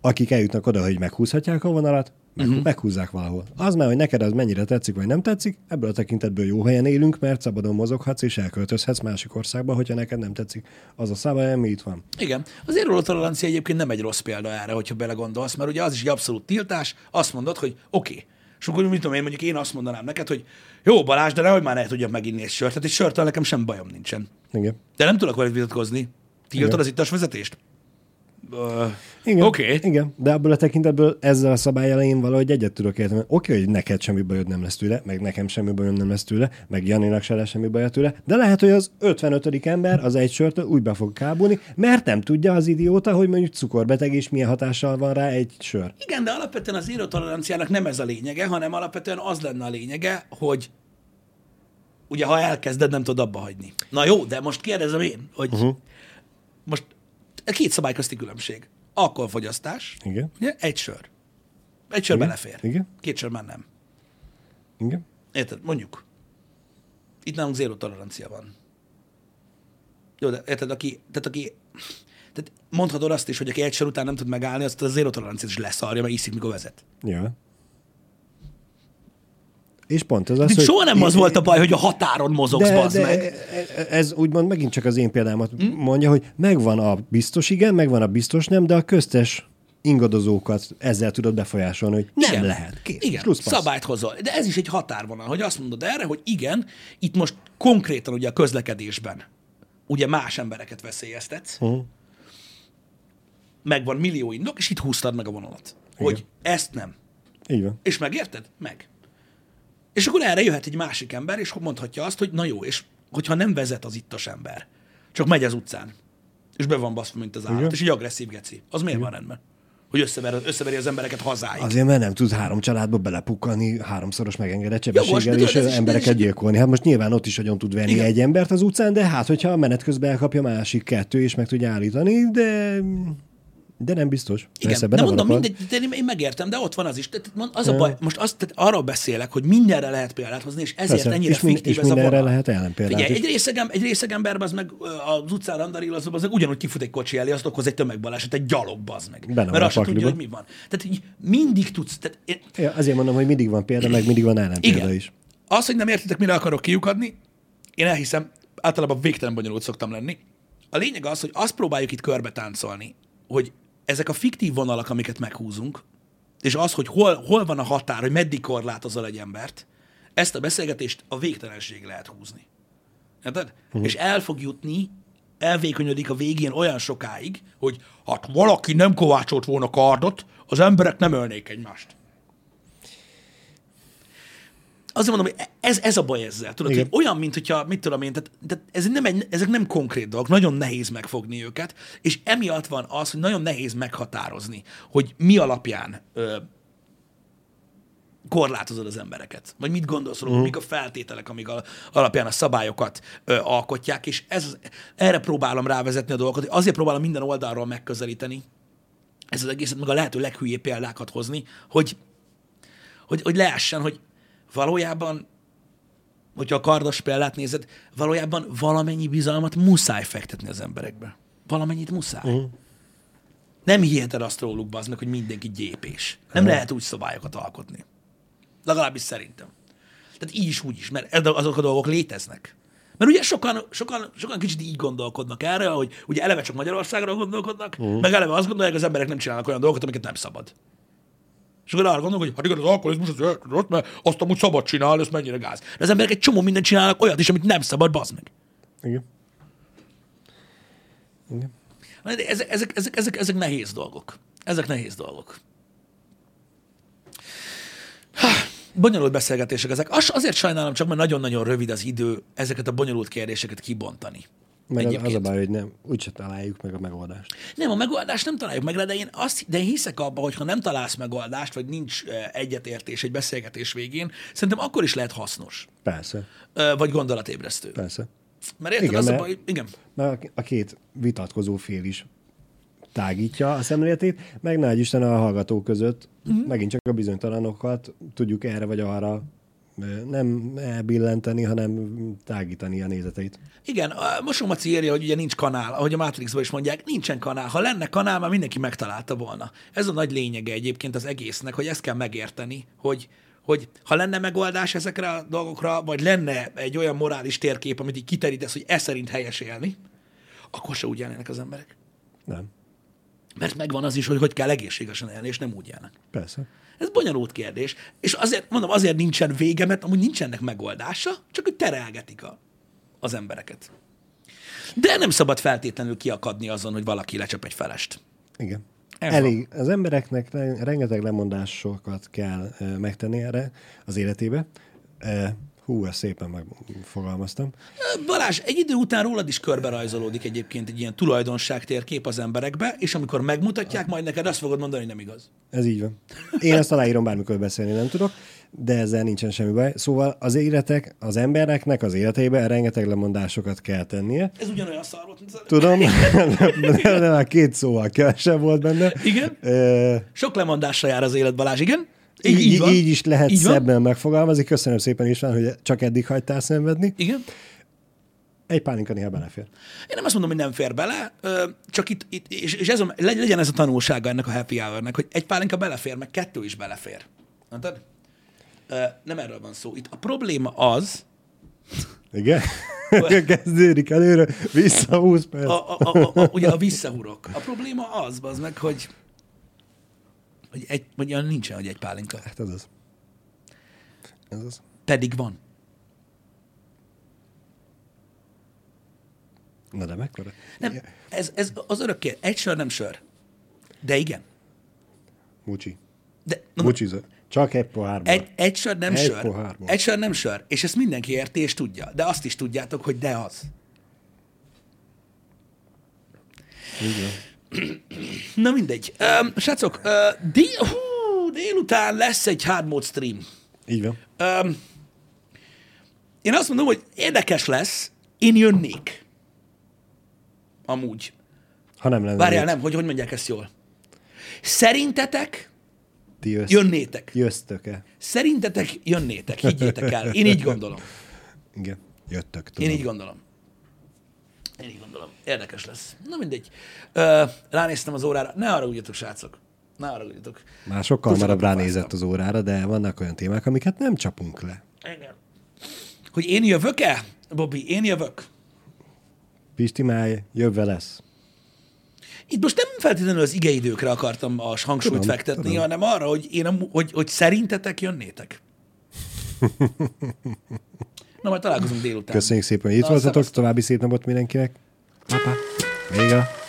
akik eljutnak oda, hogy meghúzhatják a vonalat, uh-huh. meghúzzák valahol. Az már, hogy neked az mennyire tetszik, vagy nem tetszik, ebből a tekintetből jó helyen élünk, mert szabadon mozoghatsz, és elköltözhetsz másik országba, hogyha neked nem tetszik az a szabály, ami itt van. Igen. Az zéró tolerancia egyébként nem egy rossz példa erre, hogyha belegondolsz, mert ugye az is egy abszolút tiltás, azt mondod, hogy oké. Okay. És akkor, mit tudom én, mondjuk én azt mondanám neked, hogy jó, Balázs, de nehogy már ne tudjak meginni egy sört, tehát egy sörtől nekem sem bajom nincsen. Igen. De nem tudok veled vitatkozni. Tiltod az ittas vezetést? Uh, igen, okay. igen, de abból a tekintetből ezzel a szabály elején valahogy egyet tudok érteni. Oké, okay, hogy neked semmi bajod nem lesz tőle, meg nekem semmi bajom nem lesz tőle, meg Janinak se lesz semmi baja tőle, de lehet, hogy az ötvenötödik ember az egy sörtől úgy be fog kábulni, mert nem tudja az idióta, hogy mondjuk cukorbeteg és milyen hatással van rá egy sör. Igen, de alapvetően az zéró toleranciának nem ez a lényege, hanem alapvetően az lenne a lényege, hogy ugye ha elkezded, nem tudod abba hagyni. Na jó, de most kérdezem én, hogy uh-huh. most két szabály közti különbség. Alkoholfogyasztás, igen. Ugye? Egy sör. Egy sör igen. belefér. Igen. Két sör már nem. Igen. Érted? Mondjuk. Itt nálunk zéró tolerancia van. Jó, de érted, aki, tehát aki, tehát mondhatod azt is, hogy aki egy sör után nem tud megállni, azt a zéró toleranciát is leszarja, mert iszik, mikor vezet. Ja. És pont ez az, hogy... Soha nem az én, volt a baj, hogy a határon mozogsz, de, bazd de, meg. Ez úgymond megint csak az én példámat hmm? mondja, hogy megvan a biztos igen, megvan a biztos nem, de a köztes ingadozókat ezzel tudod befolyásolni, hogy nem igen. lehet. Kész. Igen, szabályt hozol. De ez is egy határvonal, hogy azt mondod erre, hogy igen, itt most konkrétan ugye a közlekedésben ugye más embereket veszélyeztetsz, uh-huh. megvan millió indok, és itt húztad meg a vonalat. Igen. Hogy ezt nem. Így van. És megérted? Meg. És akkor erre jöhet egy másik ember, és mondhatja azt, hogy na jó, és hogyha nem vezet az ittas ember, csak megy az utcán, és be van baszva, mint az állat, igen. és így agresszív geci. Az miért igen. van rendben? Hogy összever, összeveri az embereket hazáig. Azért, mert nem tud három családba belepukkanni, háromszoros megengedett sebességgel, és az embereket gyilkolni. Hát most nyilván ott is agyon tud verni igen. egy embert az utcán, de hát, hogyha a menet közben elkapja másik kettő, és meg tudja állítani, de... De nem biztos. Igen, de mondom, mindegy, de én megértem, de ott van az is. Az a baj, most azt, arról beszélek, hogy mindenre lehet példát hozni, és ezért persze, ennyire és fiktív és ez a vonal. Lehet ellenpéldát. Figyelj, egy, részegem, egy részegember az meg az utcán randaril, az, az meg ugyanúgy kifut egy kocsi elé, azt okoz egy tömegbaleset, egy gyalog az meg. Benne mert azt se tudja, hogy mi van. Tehát így mindig tudsz. Tehát én... ja, azért mondom, hogy mindig van példa, meg mindig van ellenpélda igen. is. Az, hogy nem értitek, mire akarok kiukadni, Én elhiszem, általában végtelen bonyolult szoktam lenni. A lényeg az, hogy azt próbáljuk itt körbe táncolni, hogy ezek a fiktív vonalak, amiket meghúzunk, és az, hogy hol, hol van a határ, hogy meddig korlátozol egy embert, ezt a beszélgetést a végtelenség lehet húzni. Érted? Uh-huh. És el fog jutni, elvékonyödik a végén olyan sokáig, hogy hát valaki nem kovácsolt volna kardot, az emberek nem ölnék egymást. Azért mondom, hogy ez, ez a baj ezzel. Tudod, hogy olyan, mint hogyha, mit tudom én, tehát, tehát ez nem egy, ezek nem konkrét dolgok, nagyon nehéz megfogni őket, és emiatt van az, hogy nagyon nehéz meghatározni, hogy mi alapján ö, korlátozod az embereket. Vagy mit gondolsz róla, mm. mik a feltételek, amik a, alapján a szabályokat ö, alkotják, és ez, erre próbálom rávezetni a dolgokat, azért próbálom minden oldalról megközelíteni ezt az egészet, meg a lehető leghülyébb példákat hozni, hogy, hogy, hogy leessen, hogy valójában, hogyha a kardos példát nézed, valójában valamennyi bizalmat muszáj fektetni az emberekbe. Valamennyit muszáj. Uh-huh. Nem hiheted azt róluk, baznak, hogy mindenki gyépés. Nem uh-huh. lehet úgy szabályokat alkotni. Legalábbis szerintem. Tehát így is, úgy is, mert azok a dolgok léteznek. Mert ugye sokan, sokan, sokan kicsit így gondolkodnak erre, hogy ugye eleve csak Magyarországról gondolkodnak, uh-huh. meg eleve azt gondolják, hogy az emberek nem csinálnak olyan dolgokat, amiket nem szabad. És akkor arra gondolok, hogy hát igen, az alkoholizmus az rossz, mert azt amúgy szabad csinálni, ez mennyire gáz. De az emberek egy csomó mindent csinálnak olyat is, amit nem szabad, bazd meg. Igen. Igen. Ezek, ezek, ezek, ezek, ezek nehéz dolgok. Ezek nehéz dolgok. Há, bonyolult beszélgetések ezek. Az, azért sajnálom csak, mert nagyon-nagyon rövid az idő ezeket a bonyolult kérdéseket kibontani. Mert egyébként. Az a baj, hogy nem, úgyse találjuk meg a megoldást. Nem, a megoldást nem találjuk meg, de én, azt, de én hiszek abban, hogy ha nem találsz megoldást, vagy nincs egyetértés egy beszélgetés végén, szerintem akkor is lehet hasznos. Persze. Vagy gondolatébresztő. Persze. Mert érted, igen, az mert, a baj, igen. Mert a két vitatkozó fél is tágítja a szemléletét, meg nagy Isten a hallgatók között uh-huh. megint csak a bizonytalanokat tudjuk erre vagy arra nem billenteni, hanem tágítani a nézeteit. Igen, most a Maci írja, hogy ugye nincs kanál, ahogy a Matrixban is mondják, nincsen kanál. Ha lenne kanál, már mindenki megtalálta volna. Ez a nagy lényege egyébként az egésznek, hogy ezt kell megérteni, hogy, hogy ha lenne megoldás ezekre a dolgokra, vagy lenne egy olyan morális térkép, amit így kiterítesz, hogy ez szerint helyes élni, akkor se úgy élnének az emberek. Nem. Mert megvan az is, hogy hogy kell egészségesen élni, és nem úgy élnek. Persze. Ez bonyolult kérdés, és azért, mondom, azért nincsen vége, mert amúgy nincsenek megoldása, csak hogy terelgetik a, az embereket. De nem szabad feltétlenül kiakadni azon, hogy valaki lecsap egy felest. Igen. Ez elég. Van. Az embereknek rengeteg lemondásokat kell uh, megtenni erre az életébe. Uh, hú, ezt szépen megfogalmaztam. Balázs, egy idő után rólad is körbe rajzolódik egyébként egy ilyen tulajdonságtérkép az emberekbe, és amikor megmutatják, majd neked azt fogod mondani, hogy nem igaz. Ez így van. Én ezt aláírom, bármikor beszélni nem tudok, de ezzel nincsen semmi baj. Szóval az életek, az embereknek az életében rengeteg lemondásokat kell tennie. Ez ugyanolyan szarvot. Tudom, de, de már két szóval kevesebb volt benne. Igen? Uh... Sok lemondásra jár az élet, Balázs, igen? Így, így, így, így is lehet így szebben megfogalmazni. Köszönöm szépen, István, hogy csak eddig hagytál szenvedni. Igen. Egy pálinka néha belefér. Én nem azt mondom, hogy nem fér bele, csak itt, itt és, és ez a, legyen ez a tanulsága ennek a happy hournek, hogy egy pálinka belefér, meg kettő is belefér. Látod? Nem erről van szó. Itt a probléma az... Igen? Kezdődik előre, visszahúz perc. A, a, a, a, a, ugye a visszahúrok. A probléma az, az meg, hogy hogy egy, mondjam, nincsen, hogy egy pálinka. Hát ez az. Ez az. Pedig van. Na de mekkora? Nem, ez, ez az örök kér. Egy sör, nem sör. De igen. Mucsi. De, Mucsi. Csak egy pohárban. Egy, egy sör, nem egy sör. Pohárban. Egy sör, nem sör. És ezt mindenki érti és tudja. De azt is tudjátok, hogy de az. Igen. Na mindegy. Um, srácok, uh, dél, hú, délután lesz egy hard mode stream. Így van. Um, én azt mondom, hogy érdekes lesz, én jönnék. Amúgy. Ha nem lenne. Várjál, nem, hogy hogy mondják ezt jól. Szerintetek jöszt, jönnétek. Jöztök-e? Szerintetek jönnétek, higgyétek el. Én így gondolom. Igen, jöttök. Tudom. Én így gondolom. Én így gondolom. Érdekes lesz. Na mindegy. Ö, ránéztem az órára. Ne haragudjatok, srácok. Ne haragudjatok. Már sokkal hamarabb ránézett az órára, de vannak olyan témák, amiket nem csapunk le. Igen. Hogy én jövök-e? Bobby, én jövök. Pisti máj, jövve lesz. Itt most nem feltétlenül az igeidőkre akartam a hangsúlyt tudom, fektetni, tudom. hanem arra, hogy, én a, hogy, hogy szerintetek jönnétek. Na, majd találkozunk délután. Köszönjük szépen, hogy itt voltatok. További szép napot mindenkinek. Pápá. Vége.